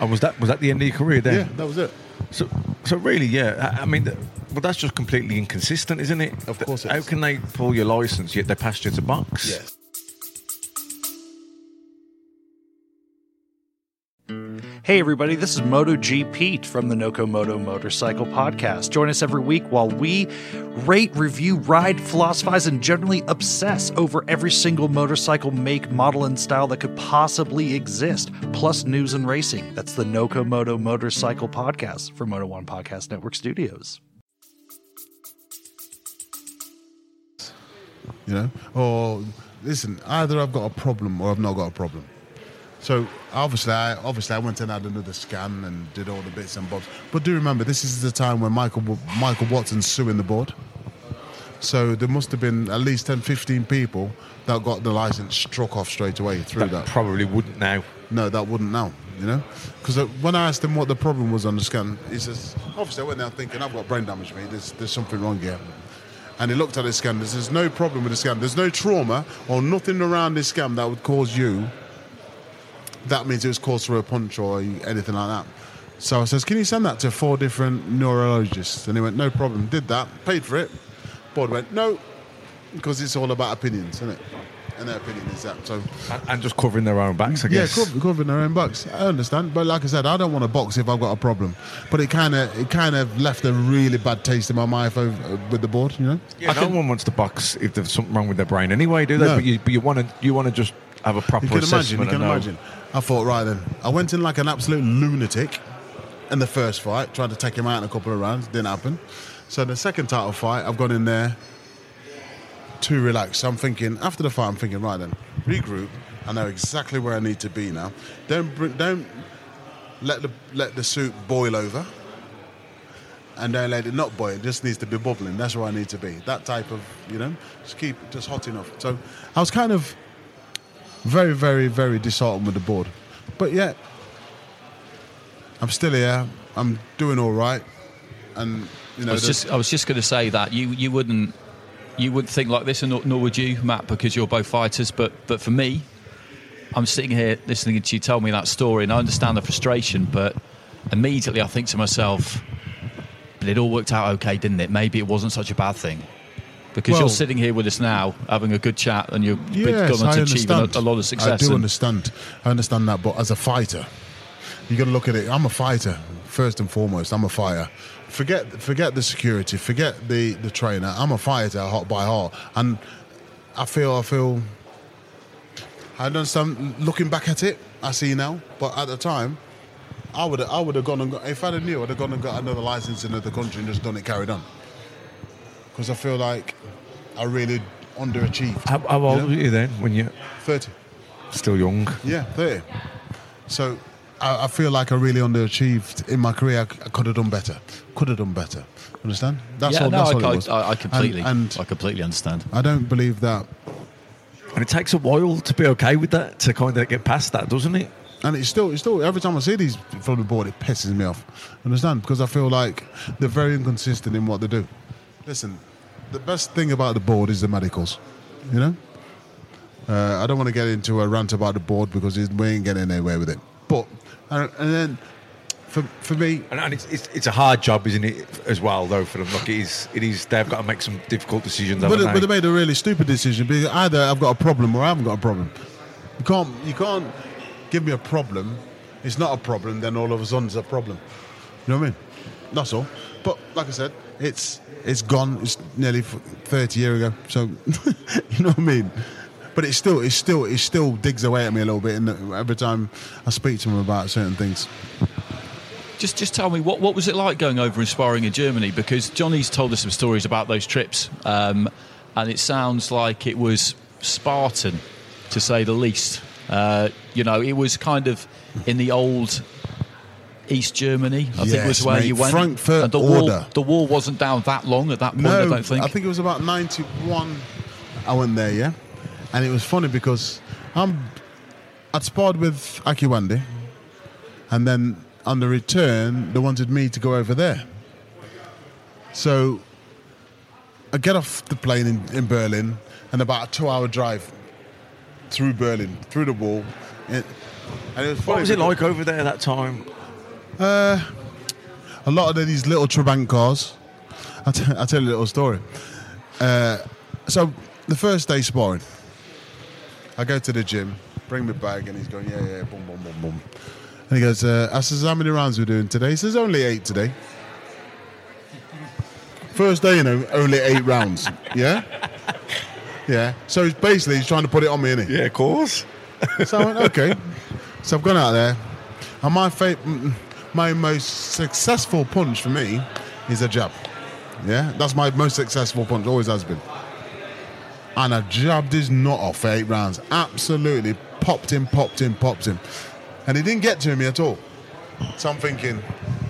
And was that was that the end of your career then? Yeah, that was it. So, so really, yeah. I, I mean, well, that's just completely inconsistent, isn't it? Of course. It How is. Can they pull your license yet they passed you to box? Yes. Hey everybody, this is Moto G Pete from the NocoMoto Motorcycle Podcast. Join us every week while we rate, review, ride, philosophize, and generally obsess over every single motorcycle make, model, and style that could possibly exist, plus news and racing. That's the NocoMoto Motorcycle Podcast from Moto One Podcast Network Studios. You know, or listen, either I've got a problem or I've not got a problem. So obviously I, obviously I went and had another scan and did all the bits and bobs. But do remember, this is the time when Michael Michael Watson's suing the board. So there must have been at least ten, fifteen people that got the license struck off straight away through that. That probably wouldn't now. No, that wouldn't now, you know? Because when I asked him what the problem was on the scan, he says, obviously I went there thinking, I've got brain damage, mate. There's, there's something wrong here. and they looked at this scam. There's no problem with the scam. There's no trauma or nothing around this scam that would cause you. That means it was caused through a punch or anything like that. So I says, can you send that to four different neurologists? And he went, no problem. Did that, paid for it. Board went, no, because it's all about opinions, isn't it? And their opinion is that. So and, and just covering their own backs, I guess. Yeah, cover, covering their own backs. I understand, but like I said, I don't want to box if I've got a problem. But it kind of it kind of left a really bad taste in my mouth over, with the board, you know. Yeah, I no think, one wants to box if there's something wrong with their brain anyway, do they? No. But you but you want to you want to just have a proper you can assessment. Imagine, you can imagine. I thought, right then, I went in like an absolute lunatic in the first fight, tried to take him out in a couple of rounds, didn't happen. So the second title fight, I've gone in there too relaxed. I'm thinking after the fight, I'm thinking, right then, regroup. I know exactly where I need to be now. Don't bring, don't let the let the soup boil over, and don't let it not boil. It just needs to be bubbling. That's where I need to be. That type of, you know, just keep just hot enough. So I was kind of very, very, very disheartened with the board, but yet I'm still here. I'm doing all right, and you know. I was just I was just going to say that you you wouldn't. You wouldn't think like this, and nor would you, Matt, because you're both fighters. But but for me, I'm sitting here listening to you tell me that story, and I understand the frustration. But immediately, I think to myself, but it all worked out okay, didn't it? Maybe it wasn't such a bad thing, because well, you're sitting here with us now, having a good chat, and you've yes, gone on to achieve a, a lot of success. I do understand. I understand that, but as a fighter, you got to look at it. I'm a fighter first and foremost. I'm a fighter. Forget forget the security, forget the, the trainer. I'm a fighter, hot by heart. And I feel, I feel, I understand, looking back at it, I see now, but at the time, I would I would have gone and got, if I'd have knew, I'd have gone and got another license in another country and just done it, carried on. Because I feel like I really underachieved. How, how old you know? were you then when you... thirty. Still young. Yeah, thirty. So... I feel like I really underachieved in my career. I could have done better. Could have done better. Understand? That's yeah, all. No, that's I, all I, it was. I, I completely, and, and I completely understand. I don't believe that. And it takes a while to be okay with that, to kind of get past that, doesn't it? And it's still, it's still. Every time I see these from the board, it pisses me off. Understand? Because I feel like they're very inconsistent in what they do. Listen, the best thing about the board is the medicals. You know, uh, I don't want to get into a rant about the board because we ain't getting anywhere with it. But And then, for for me, and, and it's, it's it's a hard job, isn't it? As well, though, for them, look, it is. It is. They've got to make some difficult decisions. But, but they made a really stupid decision. Because either I've got a problem or I haven't got a problem. You can't you can't give me a problem. It's not a problem. Then all of a sudden it's a problem. You know what I mean? That's all. But like I said, it's it's gone. It's nearly thirty years ago. So you know what I mean. But it still, it still, it still digs away at me a little bit. And every time I speak to him about certain things, just, just tell me what, what was it like going over and sparring in Germany? Because Johnny's told us some stories about those trips, um, and it sounds like it was Spartan, to say the least. Uh, you know, it was kind of in the old East Germany, I yes, think was where mate. you went. Frankfurt and the order. War, the war wasn't down that long at that point. No, I don't think. I think it was about ninety-one. I went there, yeah. And it was funny because I'm, I'd sparred with Akinwande, and then on the return, they wanted me to go over there. So I get off the plane in, in Berlin, and about a two-hour drive through Berlin, through the wall. And it was funny. What was it like over there that time? Uh, a lot of these little Trabant cars. I'll, t- I'll tell you a little story. Uh, so the first day sparring, I go to the gym, bring my bag, and he's going, yeah, yeah, boom, boom, boom, boom. And he goes, uh, I says, how many rounds are we doing today? He says, only eight today. First day, you know, only eight rounds. Yeah? Yeah. So he's basically, he's trying to put it on me, isn't he? Yeah, of course. So I went, okay. So I've gone out there, and my fa- my most successful punch for me is a jab. Yeah? That's my most successful punch, always has been. And I jabbed his nut off for eight rounds. Absolutely popped him, popped him, popped him. And he didn't get to me at all. So I'm thinking,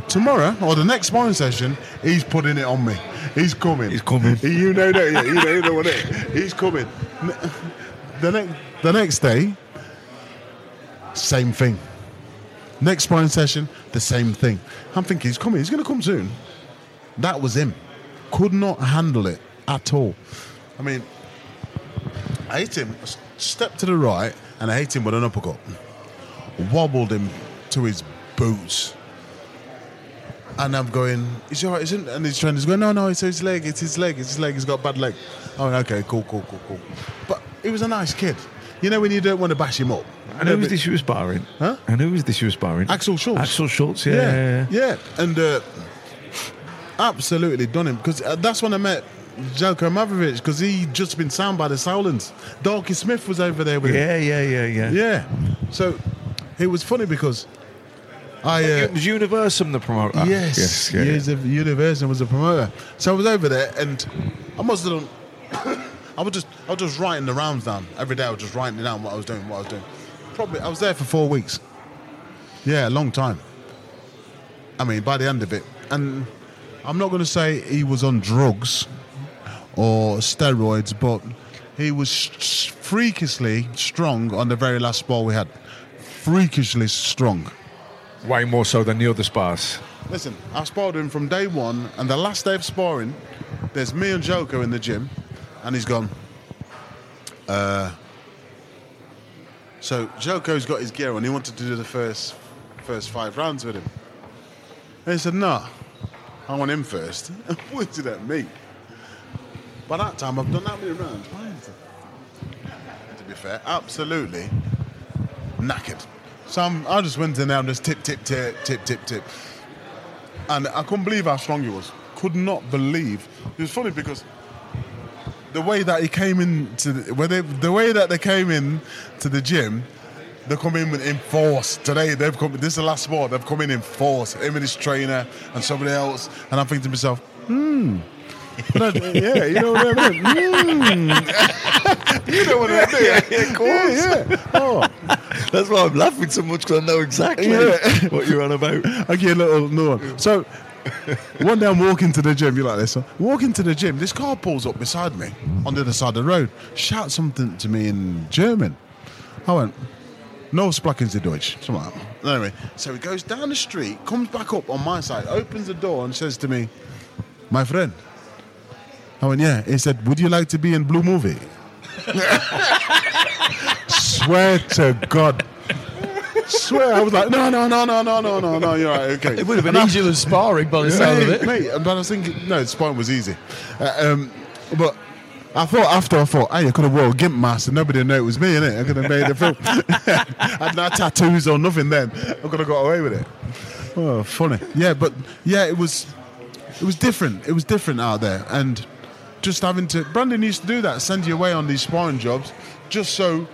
tomorrow or the next morning session, he's putting it on me. He's coming. He's coming. You know that. Yeah, you know, you know what it is. He's coming. The next, the next day, same thing. Next sparring session, the same thing. I'm thinking, he's coming. He's going to come soon. That was him. Could not handle it. at all. I mean, I hit him, stepped to the right, and I hit him with an uppercut. Wobbled him to his boots. And I'm going, is he all right, isn't it? And his trainer's going, no, no, it's his leg, it's his leg, it's his leg, he's got a bad leg. I went, okay, cool, cool, cool, cool. But he was a nice kid. You know when you don't want to bash him up. And who was this you was sparring? Huh? And who was this you was sparring? Axel Schultz. Axel Schultz, yeah. Yeah, yeah. yeah. And uh, absolutely done him. Because that's when I met Željko Mavrović, because he'd just been signed by the Sowlands. Darky Smith was over there with yeah, him. Yeah, yeah, yeah, yeah. Yeah. So it was funny because... I, uh, was Universum the promoter? Yes, yes yeah, years yeah. of Universum was the promoter. So I was over there, and I must have done. I was just, I was just writing the rounds down every day. I was just writing down what I was doing, what I was doing. Probably, I was there for four weeks. Yeah, a long time. I mean, by the end of it, and I'm not going to say he was on drugs or steroids, but he was freakishly strong on the very last spar we had. Freakishly strong. Way more so than the other spars. Listen, I sparred him from day one, and the last day of sparring, there's me and Željko in the gym, and he's gone. Uh, so Joko's got his gear on. He wanted to do the first first five rounds with him. And he said, nah, I want him first. And pointed at me. By that time, I've done that many rounds. To be fair, absolutely knackered. So I'm, I just went in there and just tip, tip, tip, tip, tip, tip. And I couldn't believe how strong he was. Could not believe. It was funny because the way that he came in to the, when they, the way that they came in to the gym, they come in with in force. Today they've come. This is the last sport. They've come in in force. Him and his trainer and somebody else. And I'm thinking to myself, hmm. But I, yeah, you know what I mean. Mm. You know what I mean. Yeah, yeah, of course. Yeah, yeah. Oh. That's why I'm laughing so much, because I know exactly yeah. what you're on about. I get a little no. So one day I'm walking to the gym. You like this? Huh? Walking to the gym, this car pulls up beside me on the other side of the road. Shouts something to me in German. I went, "No, sprechen Sie Deutsch." Something like that. Anyway, so he goes down the street, comes back up on my side, opens the door, and says to me, "My friend." I went, yeah. He said, would you like to be in Blue Movie? Swear to God. Swear. I was like, no, no, no, no, no, no, no, no. You're right, okay. It would have been and easier I, than sparring by the yeah, sound of it. Mate, but I was thinking, no, sparring was easy. Uh, um, but I thought after, I thought, hey, I could have wore a gimp mask and nobody would know it was me, innit? I could have made a film. I had no tattoos or nothing then. I could have got away with it. Oh, funny. Yeah, but yeah, it was, it was different. It was different out there. And... just having to... Brendan used to do that, send you away on these sparring jobs just so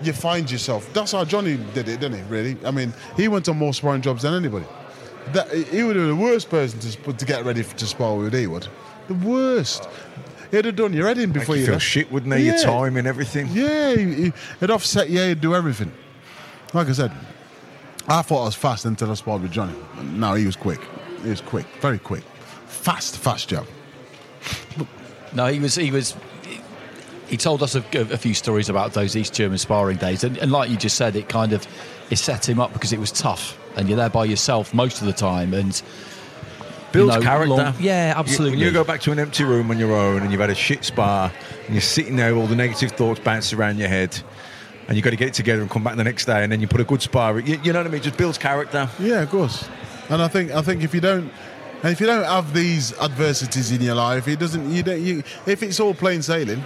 you find yourself. That's how Johnny did it, didn't he, really? I mean, he went on more sparring jobs than anybody. That, he would have been the worst person to, to get ready for, to spar with, he would. The worst. He'd have done your head in before you... you feel left. Shit, wouldn't he? Yeah. Your time and everything. Yeah, he, he'd offset you, he'd do everything. Like I said, I thought I was fast until I sparred with Johnny. No, he was quick. He was quick, very quick. Fast, fast jab. But, no, he was. He was. He told us a, a few stories about those East German sparring days, and, and like you just said, it kind of it set him up because it was tough, and you're there by yourself most of the time, and builds you know, character. Long, yeah, absolutely. You, when you go back to an empty room on your own, and you've had a shit spar, and you're sitting there, with all the negative thoughts bouncing around your head, and you've got to get it together and come back the next day, and then you put a good spar. You, you know what I mean? Just builds character. Yeah, of course. And I think I think if you don't. And if you don't have these adversities in your life, it doesn't. You don't. You, if it's all plain sailing,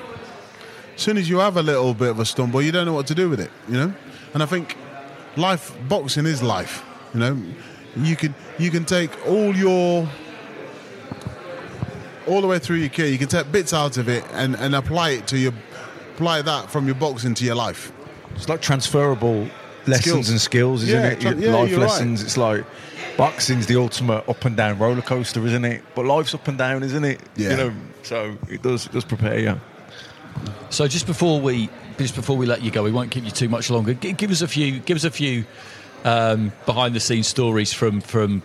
as soon as you have a little bit of a stumble, you don't know what to do with it. You know. And I think life, boxing is life. You know, you can you can take all your all the way through your career. You can take bits out of it and, and apply it to your apply that from your boxing to your life. It's like transferable lessons skills. and skills, isn't yeah, it? Tra- yeah, life lessons. Right. It's like. Boxing's the ultimate up and down roller coaster, isn't it? But life's up and down, isn't it? Yeah. You know, so it does it does prepare you. So just before we just before we let you go, we won't keep you too much longer. G- give us a few give us a few um, behind the scenes stories from from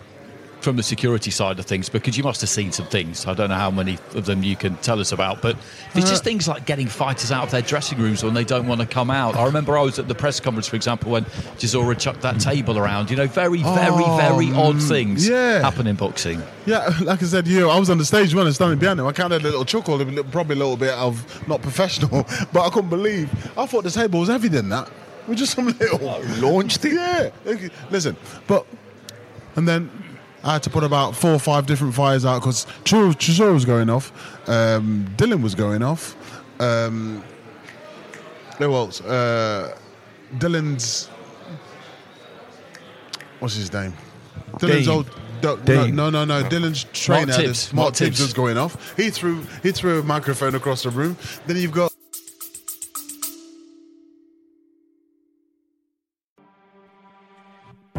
from the security side of things, because you must have seen some things. I don't know how many of them you can tell us about, but there's just things like getting fighters out of their dressing rooms when they don't want to come out. I remember I was at the press conference, for example, when Gisora chucked that table around. You know, very, very, oh, very odd things yeah. happen in boxing. Yeah, like I said, you know, I was on the stage when I was standing behind him. I kind of had a little chuckle, probably a little bit of not professional, but I couldn't believe. I thought the table was heavier than that. We're just some little launch thing. Yeah. Listen, but... And then I had to put about four or five different fires out because Chisora was going off. Um, Dylan was going off. Um, who else? Uh, Dylan's... What's his name? Dylan's Dave. old... No, no, no, no. Dylan's trainer. Mark Tibbs. Mark Tibbs was going off. He threw, he threw a microphone across the room. Then you've got...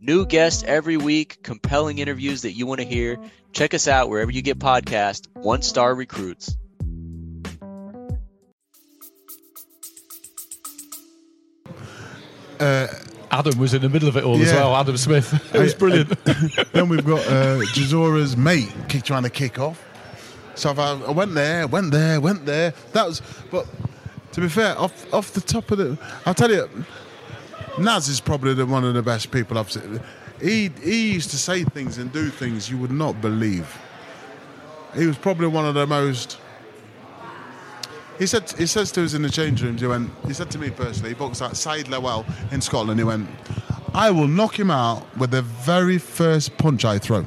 New guests every week, compelling interviews that you want to hear. Check us out wherever you get podcasts, One Star Recruits. Uh, Adam was in the middle of it all yeah. as well, Adam Smith. It was brilliant. I, I, then we've got uh, Gisora's mate keep trying to kick off. So I, I went there, went there, went there. That was, but to be fair, off, off the top of the... I'll tell you... Naz is probably the, one of the best people I've seen. He, he used to say things and do things you would not believe. He was probably one of the most... He said he says to us in the change rooms, he went, he said to me personally, he boxed at Said Lowell in Scotland, he went, I will knock him out with the very first punch I throw.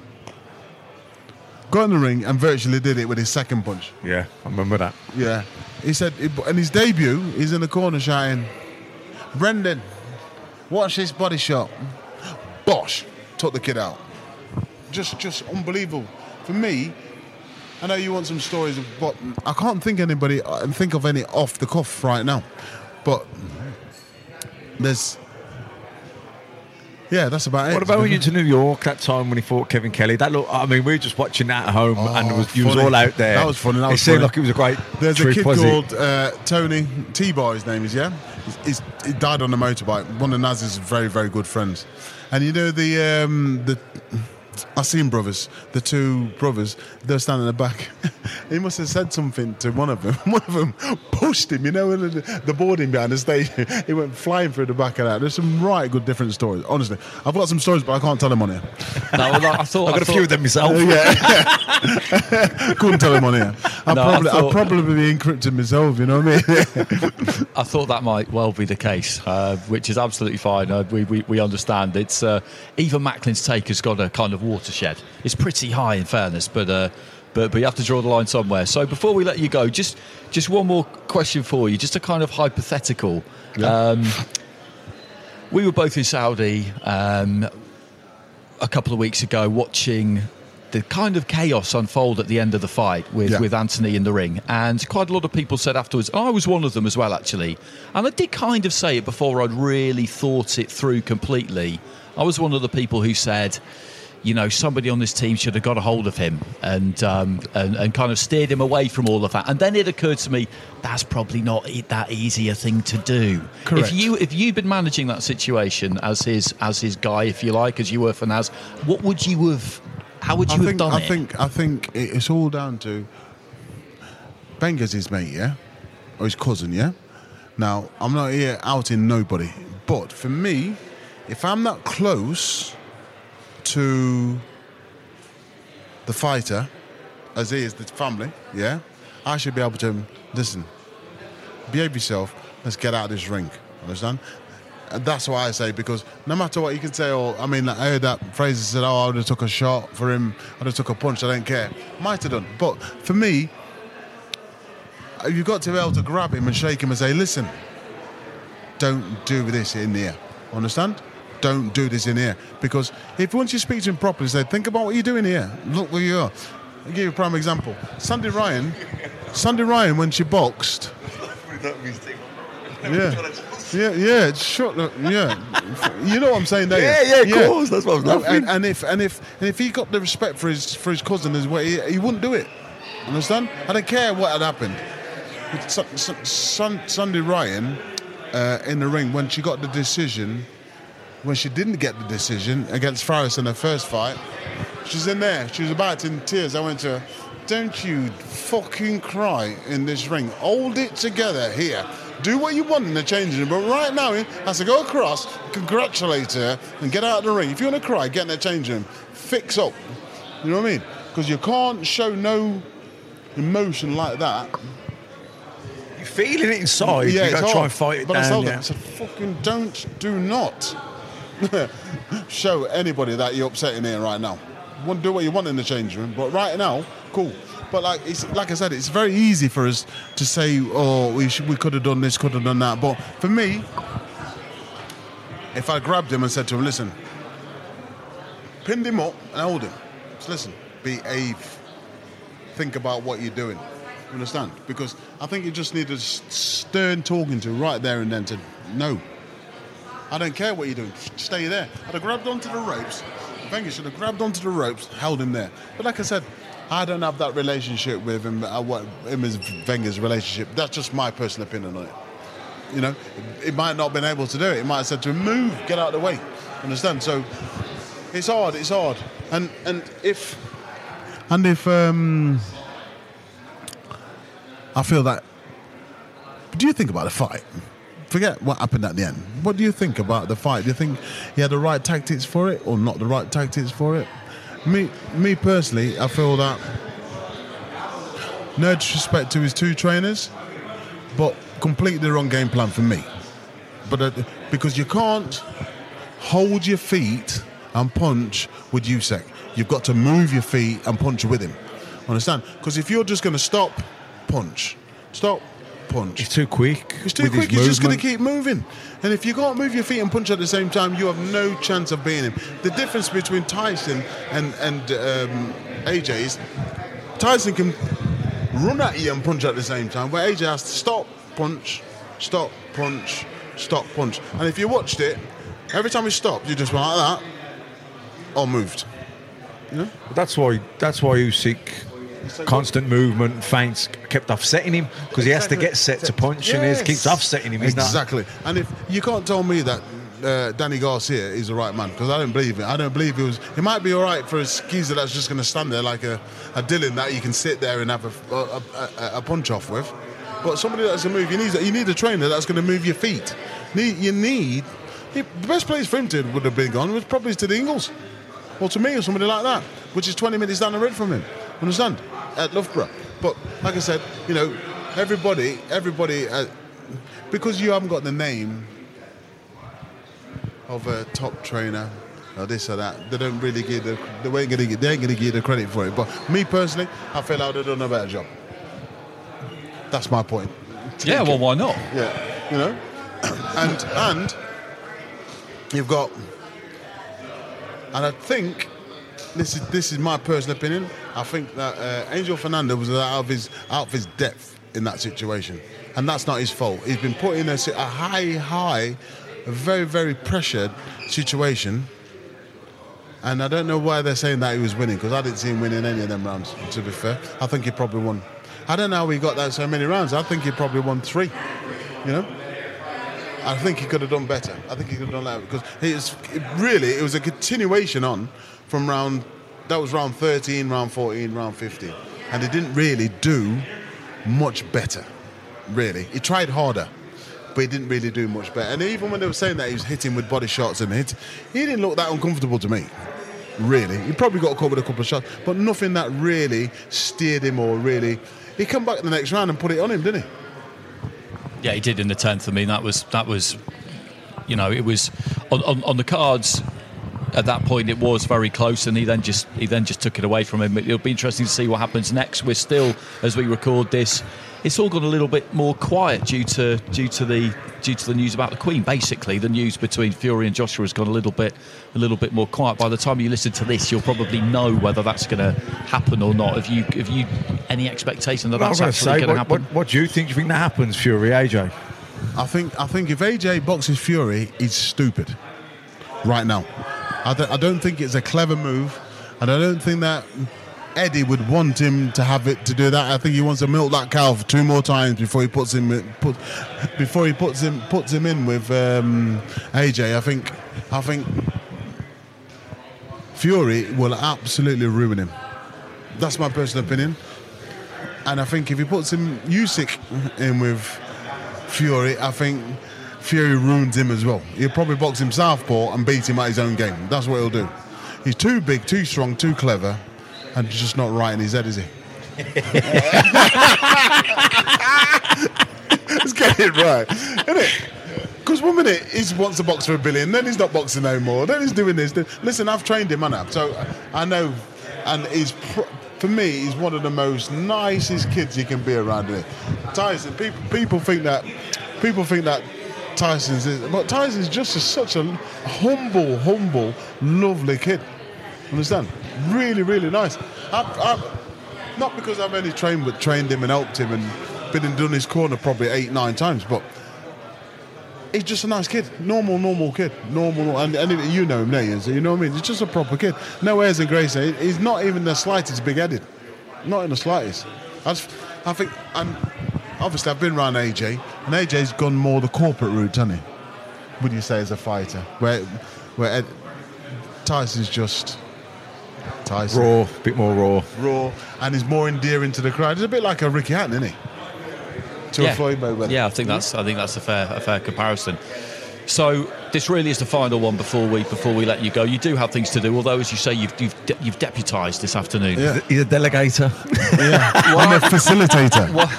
Got in the ring and virtually did it with his second punch. Yeah, I remember that. Yeah. He said, in his debut, he's in the corner shouting, Brendan... Watch this body shot. Bosh. Took the kid out. Just just unbelievable. For me, I know you want some stories, but I can't think anybody and think of any off the cuff right now. But there's... Yeah, that's about it. What about when you went to New York that time when he fought Kevin Kelly? That look, I mean, we were just watching that at home, oh, and it was, you was all out there. That was funny. That was it seemed funny. Like it was a great. There's trip, a kid called uh, Tony T-Bar. His name is yeah. He's, he's, he died on a motorbike. One of Naz's very very good friends, and you know the um, the Asim brothers, the two brothers. They're standing in the back. He must have said something to one of them. One of them pushed him, you know, the boarding behind the stage. He went flying through the back of that. There's some right good different stories, honestly. I've got some stories, but I can't tell them on here. No, well, I thought, I've got I a thought, few of them myself. Yeah, yeah. Couldn't tell them on here. I'd no, probably, thought, I'd probably be encrypted myself, you know what I mean? I thought that might well be the case, uh, which is absolutely fine. Uh, we, we, we understand. It's uh, even Macklin's take has got a kind of watershed. It's pretty high, in fairness, but... Uh, But, but you have to draw the line somewhere. So before we let you go, just just one more question for you, just a kind of hypothetical. Yeah. Um, we were both in Saudi um, a couple of weeks ago watching the kind of chaos unfold at the end of the fight with, yeah. with Anthony in the ring. And quite a lot of people said afterwards, and I was one of them as well, actually. And I did kind of say it before I'd really thought it through completely. I was one of the people who said... You know, somebody on this team should have got a hold of him and, um, and and kind of steered him away from all of that. And then it occurred to me, that's probably not that easy a thing to do. Correct. If you if you've been managing that situation as his as his guy, if you like, as you were for Naz, what would you have? How would you I have think, done I it? I think I think it's all down to Wenger's his mate, yeah, or his cousin, yeah. Now I'm not here outing nobody, but for me, if I'm not close to the fighter, as he is the family, yeah, I should be able to listen. Behave yourself. Let's get out of this ring. Understand? And that's what I say, because no matter what you can say, or I mean, like I heard that phrase that said, "Oh, I would have took a shot for him. I would have took a punch. I don't care." Might have done, but for me, you've got to be able to grab him and shake him and say, "Listen, don't do this in here." Understand? don't do this in here. Because if once you speak to him properly, say, think about what you're doing here. Look where you are. I'll give you a prime example. Sandy Ryan, Sandy Ryan, when she boxed. yeah. Yeah, yeah, it's short. Yeah, you know what I'm saying, don't yeah, you? Yeah, yeah, of course. That's what I was laughing. And, and if and if and if he got the respect for his for his cousin as well, he, he wouldn't do it. Understand? I don't care what had happened. Su Su Su Sandy Ryan uh, in the ring when she got the decision, when she didn't get the decision against Farris in her first fight, she's in there. She was about in tears. I went to her, "Don't you fucking cry in this ring. Hold it together here. Do what you want in the changing room, but right now he has to go across, congratulate her, and get out of the ring. If you want to cry, get in the changing room. Fix up." You know what I mean? Because you can't show no emotion like that. You're feeling it inside. Yeah, you got to try and fight it but down. But I told yeah. them, I said, fucking don't, do not show anybody that you're upset in here right now. You want to do what you want in the changing room, but right now, cool. But like, it's, like I said, it's very easy for us to say, oh, we, should, we could have done this, could have done that. But for me, if I grabbed him and said to him, listen, pinned him up and held him. Just listen, behave. Think about what you're doing. You understand? Because I think you just need a stern talking to right there and then to, no, I don't care what you're doing. Stay there. I'd have grabbed onto the ropes. Wenger should have grabbed onto the ropes, held him there. But like I said, I don't have that relationship with him, him as Wenger's relationship. That's just my personal opinion on it. You know, it might not have been able to do it. It might have said to him, move, get out of the way. Understand? So it's hard, it's hard. And and if... And if... Um, I feel that... Do you think about the fight? Forget what happened at the end. What do you think about the fight? Do you think he had the right tactics for it or not the right tactics for it? Me, me personally, I feel that, no disrespect to his two trainers, but completely wrong game plan for me. But uh, because you can't hold your feet and punch with Usyk. You've got to move your feet and punch with him. Understand? Because if you're just going to stop, punch, stop, punch. It's too quick. It's too quick. You're just going to keep moving. And if you can't move your feet and punch at the same time, you have no chance of beating him. The difference between Tyson and, and um, A J is Tyson can run at you and punch at the same time, where A J has to stop, punch, stop, punch, stop, punch. And if you watched it, every time he stopped, you just went like that or moved. You know? That's why, that's why Usyk... Constant movement, feints kept offsetting him because exactly. he has to get set to punch yes. and he keeps offsetting him. Exactly. That? And if you can't tell me that uh, Danny Garcia is the right man, because I don't believe it. I don't believe he was. He might be all right for a skeezer that's just going to stand there like a, a Dylan that you can sit there and have a, a, a, a punch off with. But somebody that's going to move, you need, you need a trainer that's going to move your feet. You need. The best place for him to would have been gone was probably to the Ingles or to me or somebody like that, which is twenty minutes down the road from him. Understand? At Loughborough. But like I said, you know, everybody, everybody, uh, because you haven't got the name of a top trainer or this or that, they don't really give the, they ain't going to give you the credit for it. But me personally, I feel I would have done a better job. That's my point. Yeah, Thank well, you. Why not? Yeah, you know? and And you've got, and I think, This is this is my personal opinion. I think that uh, Angel Fernandez was out of his out of his depth in that situation, and that's not his fault. He's been put in a, a high, high, a very, very pressured situation, and I don't know why they're saying that he was winning, because I didn't see him winning any of them rounds. To be fair, I think he probably won. I don't know how he got that so many rounds. I think he probably won three. You know. I think he could have done better. I think he could have done that because he was, it really it was a continuation on from round, that was round thirteen, round fourteen, round fifteen. And he didn't really do much better, really. He tried harder, but he didn't really do much better. And even when they were saying that he was hitting with body shots and hit, he didn't look that uncomfortable to me, really. He probably got caught with a couple of shots, but nothing that really steered him or really... He came back in the next round and put it on him, didn't he? Yeah, he did in the tenth. I mean, that was that was, you know, it was on, on, on the cards. at that point it was very close, and he then just he then just took it away from him. It'll be interesting to see what happens next. We're still, as we record this, it's all gone a little bit more quiet due to due to the due to the news about the Queen. Basically, the news between Fury and Joshua has gone a little bit a little bit more quiet. By the time you listen to this, you'll probably know whether that's going to happen or not. Have you have you any expectation that well, that's actually going to happen? What, what do you think? Do you think that happens, Fury, A J? I think I think if A J boxes Fury, he's stupid right now. I, th- I don't think it's a clever move, and I don't think that Eddie would want him to have it to do that. I think he wants to milk that cow for two more times before he puts him put, before he puts him puts him in with um, A J. I think I think Fury will absolutely ruin him. That's my personal opinion. And I think if he puts him Usyk in with Fury, I think Fury ruins him as well. He'll probably box him southpaw and beat him at his own game. That's what he'll do. He's too big, too strong, too clever. And just not right in his head, is he? Let's get it right, isn't it? Because one minute he wants to box for a billion, then he's not boxing no more, then he's doing this. Listen, I've trained him, man. So I know, and he's pr- for me, he's one of the most nicest kids you can be around. Here, Tyson. People, people think that. People think that. Tyson's, is, but Tyson's just a, such a humble, humble, lovely kid. Understand? Really, really nice. I've, I've, not because I've only trained, but trained him and helped him and been and done his corner probably eight, nine times. But he's just a nice kid, normal, normal kid, normal. And, and you know him, there, so you know what I mean. He's just a proper kid. No airs and graces. He's not even the slightest big-headed, not in the slightest. I, just, I think, and obviously I've been around A J, and A J's gone more the corporate route, hasn't he? Would you say as a fighter, where, where Ed, Tyson's just. Tyson. Raw, a bit more raw. Raw, and he's more endearing to the crowd. It's a bit like a Ricky Hatton, isn't he? To yeah. a Floyd Mayweather. Yeah, I think that's I think that's a fair a fair comparison. So this really is the final one before we before we let you go. You do have things to do, although as you say, you've you've, de- you've deputised this afternoon. Yeah. He's a delegator. Yeah, I'm a facilitator. What?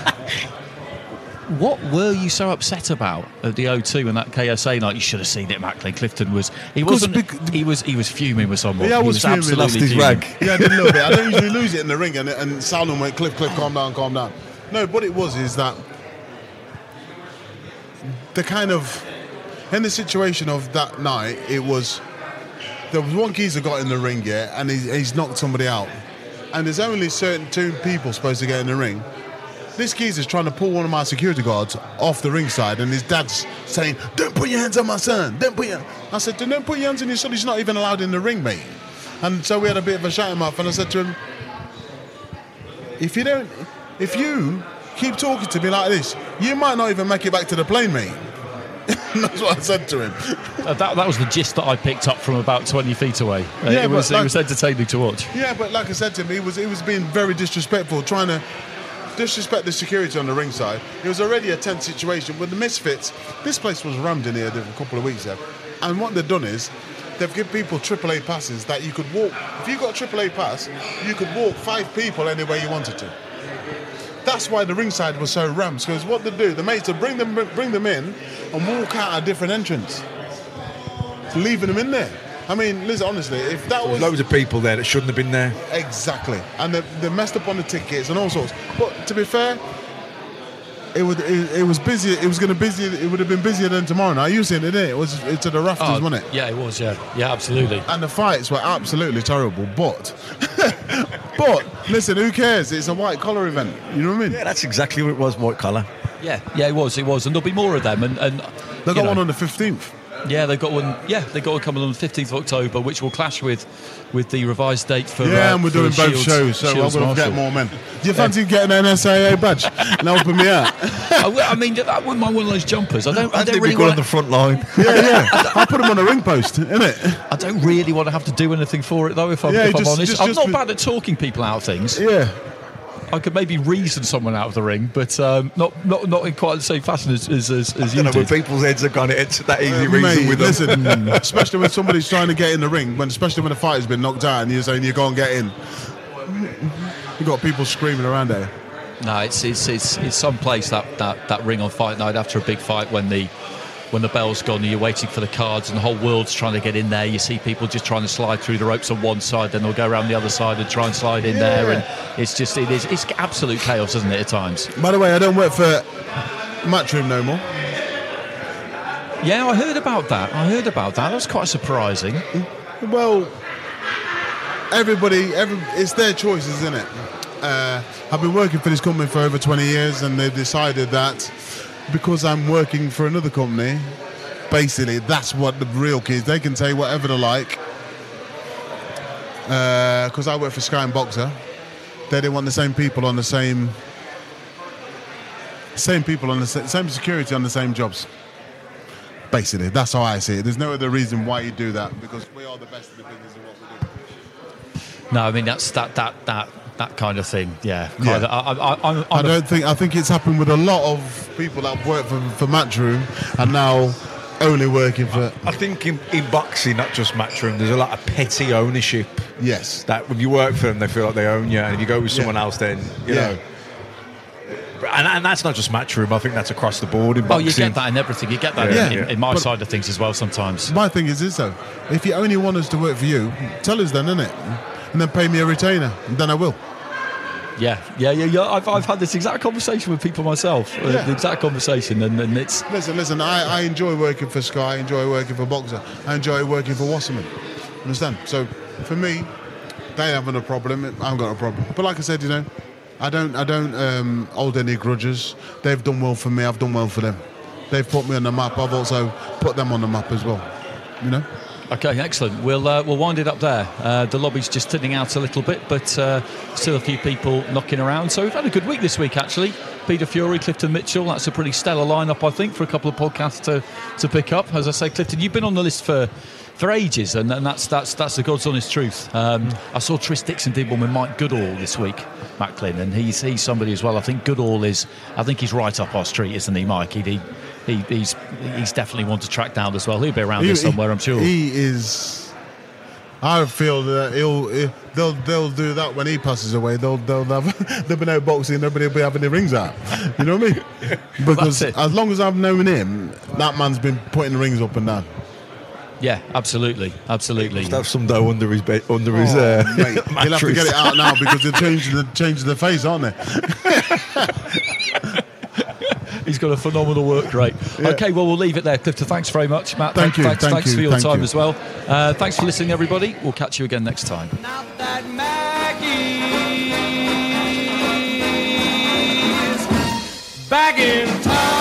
What were you so upset about at the O two and that K S A night? You should have seen it, Macklin. Clifton was he wasn't big, he was he was fuming with someone. Yeah, I was, he was fuming. Lost his rag. Yeah, I did a little bit. I don't usually lose it in the ring, and and Salman went, Cliff, Cliff, calm down, calm down. No, what it was is that the kind of in the situation of that night, it was there was one geezer got in the ring here, yeah, and he's, he's knocked somebody out, and there's only certain two people supposed to get in the ring. This geezer's trying to pull one of my security guards off the ringside, and his dad's saying, "Don't put your hands on my son. Don't put your." I said, "Don't put your hands on your son. He's not even allowed in the ring, mate." And so we had a bit of a shout him off, and I said to him, "If you don't, if you keep talking to me like this, you might not even make it back to the plane, mate." That's what I said to him. uh, that, that was the gist that I picked up from about twenty feet away. Uh, yeah, it was, like, it was entertaining to watch. Yeah, but like I said to him, he was he was being very disrespectful, trying to. Disrespect the security on the ringside. It was already a tense situation with the Misfits. This place was rammed in here a couple of weeks ago, and what they've done is they've given people triple A passes that you could walk. If you got a triple A pass, you could walk five people anywhere you wanted to. That's why the ringside was so rammed. Because what they do, the mates would bring them bring them in and walk out a different entrance, leaving them in there. I mean, listen, honestly, if that was... Loads of people there that shouldn't have been there. Exactly. And they, they messed up on the tickets and all sorts. But to be fair, it would it, it was busy. It was going to busy. It would have been busier than tomorrow. Now, you seen it, didn't it? It was to the rafters, oh, wasn't it? Yeah, it was, yeah. Yeah, absolutely. And the fights were absolutely terrible, but... but, listen, who cares? It's a white-collar event. You know what I mean? Yeah, that's exactly what it was, white-collar. Yeah, yeah, it was, it was. And there'll be more of them. And, and They've got know. one on the fifteenth. Yeah, they've got one. Yeah, they've got one coming on the fifteenth of October, which will clash with, with the revised date for. Yeah, uh, and we're doing both Shields, shows, so Shields I'm going to get more men. Do you fancy yeah. getting an N S A A badge and helping me out? I, I mean, I wouldn't mind one of those jumpers. I don't. I, I don't really. Go on the front line. Yeah, yeah. I'll put them on the ring post, innit? I don't really want to have to do anything for it though. If I'm, yeah, if just, I'm honest, just, I'm just not be... bad at talking people out of things. Yeah. I could maybe reason someone out of the ring, but um, not not not in quite the same fashion as as, as, as you know, did. When people's heads are gone, it's that easy uh, reason mate, with listen, them. Especially when somebody's trying to get in the ring, when especially when a fighter's been knocked out and you're saying you go and get in. You've got people screaming around there. No, it's it's it's, it's some place that, that, that ring on fight night after a big fight when the when the bell's gone and you're waiting for the cards and the whole world's trying to get in there. You see people just trying to slide through the ropes on one side, then they'll go around the other side and try and slide in yeah. there. And it's just, it is, it's absolute chaos, isn't it, at times? By the way, I don't work for Matchroom no more. Yeah, I heard about that. I heard about that. That was quite surprising. Well, everybody, every, it's their choices, isn't it? Uh, I've been working for this company for over twenty years, and they've decided that because I'm working for another company, basically that's what the real kids, they can say whatever they like. Because uh, I work for Sky and Boxer, they didn't want the same people on the same, same people on the same security on the same jobs. Basically, that's how I see it. There's no other reason why you do that, because we are the best in the business in what we do. No, I mean that's that that that that kind of thing. Yeah, yeah. Of, I, I, I'm, I'm I don't think I think it's happened with a lot of people that work for for Matchroom and now only working for. I, I think in, in boxing, not just Matchroom, there's a lot of petty ownership. Yes, that when you work for them, they feel like they own you, and if you go with someone yeah. else, then you yeah. know. And, and that's not just Matchroom, I think that's across the board in boxing. Oh, you get that in everything. You get that yeah. in, in, in my but side of things as well sometimes. My thing is, is though, if you only want us to work for you, tell us then, innit? And then pay me a retainer, and then I will. Yeah, yeah, yeah, yeah. I've, I've had this exact conversation with people myself. Yeah. The exact conversation, and, and it's... Listen, listen, I, I enjoy working for Sky, I enjoy working for Boxer, I enjoy working for Wasserman. Understand? So, for me, they haven't a problem, I've got a problem. But like I said, you know, I don't I don't um, hold any grudges. They've done well for me, I've done well for them. They've put me on the map, I've also put them on the map as well, you know? Okay, excellent. We'll uh, we'll wind it up there. Uh, the lobby's just thinning out a little bit, but uh, still a few people knocking around. So we've had a good week this week, actually. Peter Fury, Clifton Mitchell, that's a pretty stellar lineup, I think, for a couple of podcasts to, to pick up. As I say, Clifton, you've been on the list for... for ages, and, and that's that's that's the God's honest truth. Um, I saw Tris Dixon did one with Mike Goodall this week, Macklin, and he's he's somebody as well. I think Goodall is, I think he's right up our street, isn't he, Mike? He, he he's he's definitely one to track down as well. He'll be around he, here somewhere, he, I'm sure. He is. I feel that he'll, he'll they'll they'll do that when he passes away. They'll they'll have, there'll be no boxing. Nobody will be having their rings out. You know what I mean? Because as long as I've known him, that man's been putting rings up and down. Yeah, absolutely, absolutely. He must have some dough under his bed, under oh, his uh, mate, mattress. He'll have to get it out now because they're changing the changing the face, aren't they? He's got a phenomenal work rate. Yeah. Okay, well we'll leave it there, Clifton. Thanks very much, Matt. Thank, thank you. Thanks, thank thanks you, for your thank time you. as well. Uh, thanks for listening, everybody. We'll catch you again next time. Not that Maggie's back in town.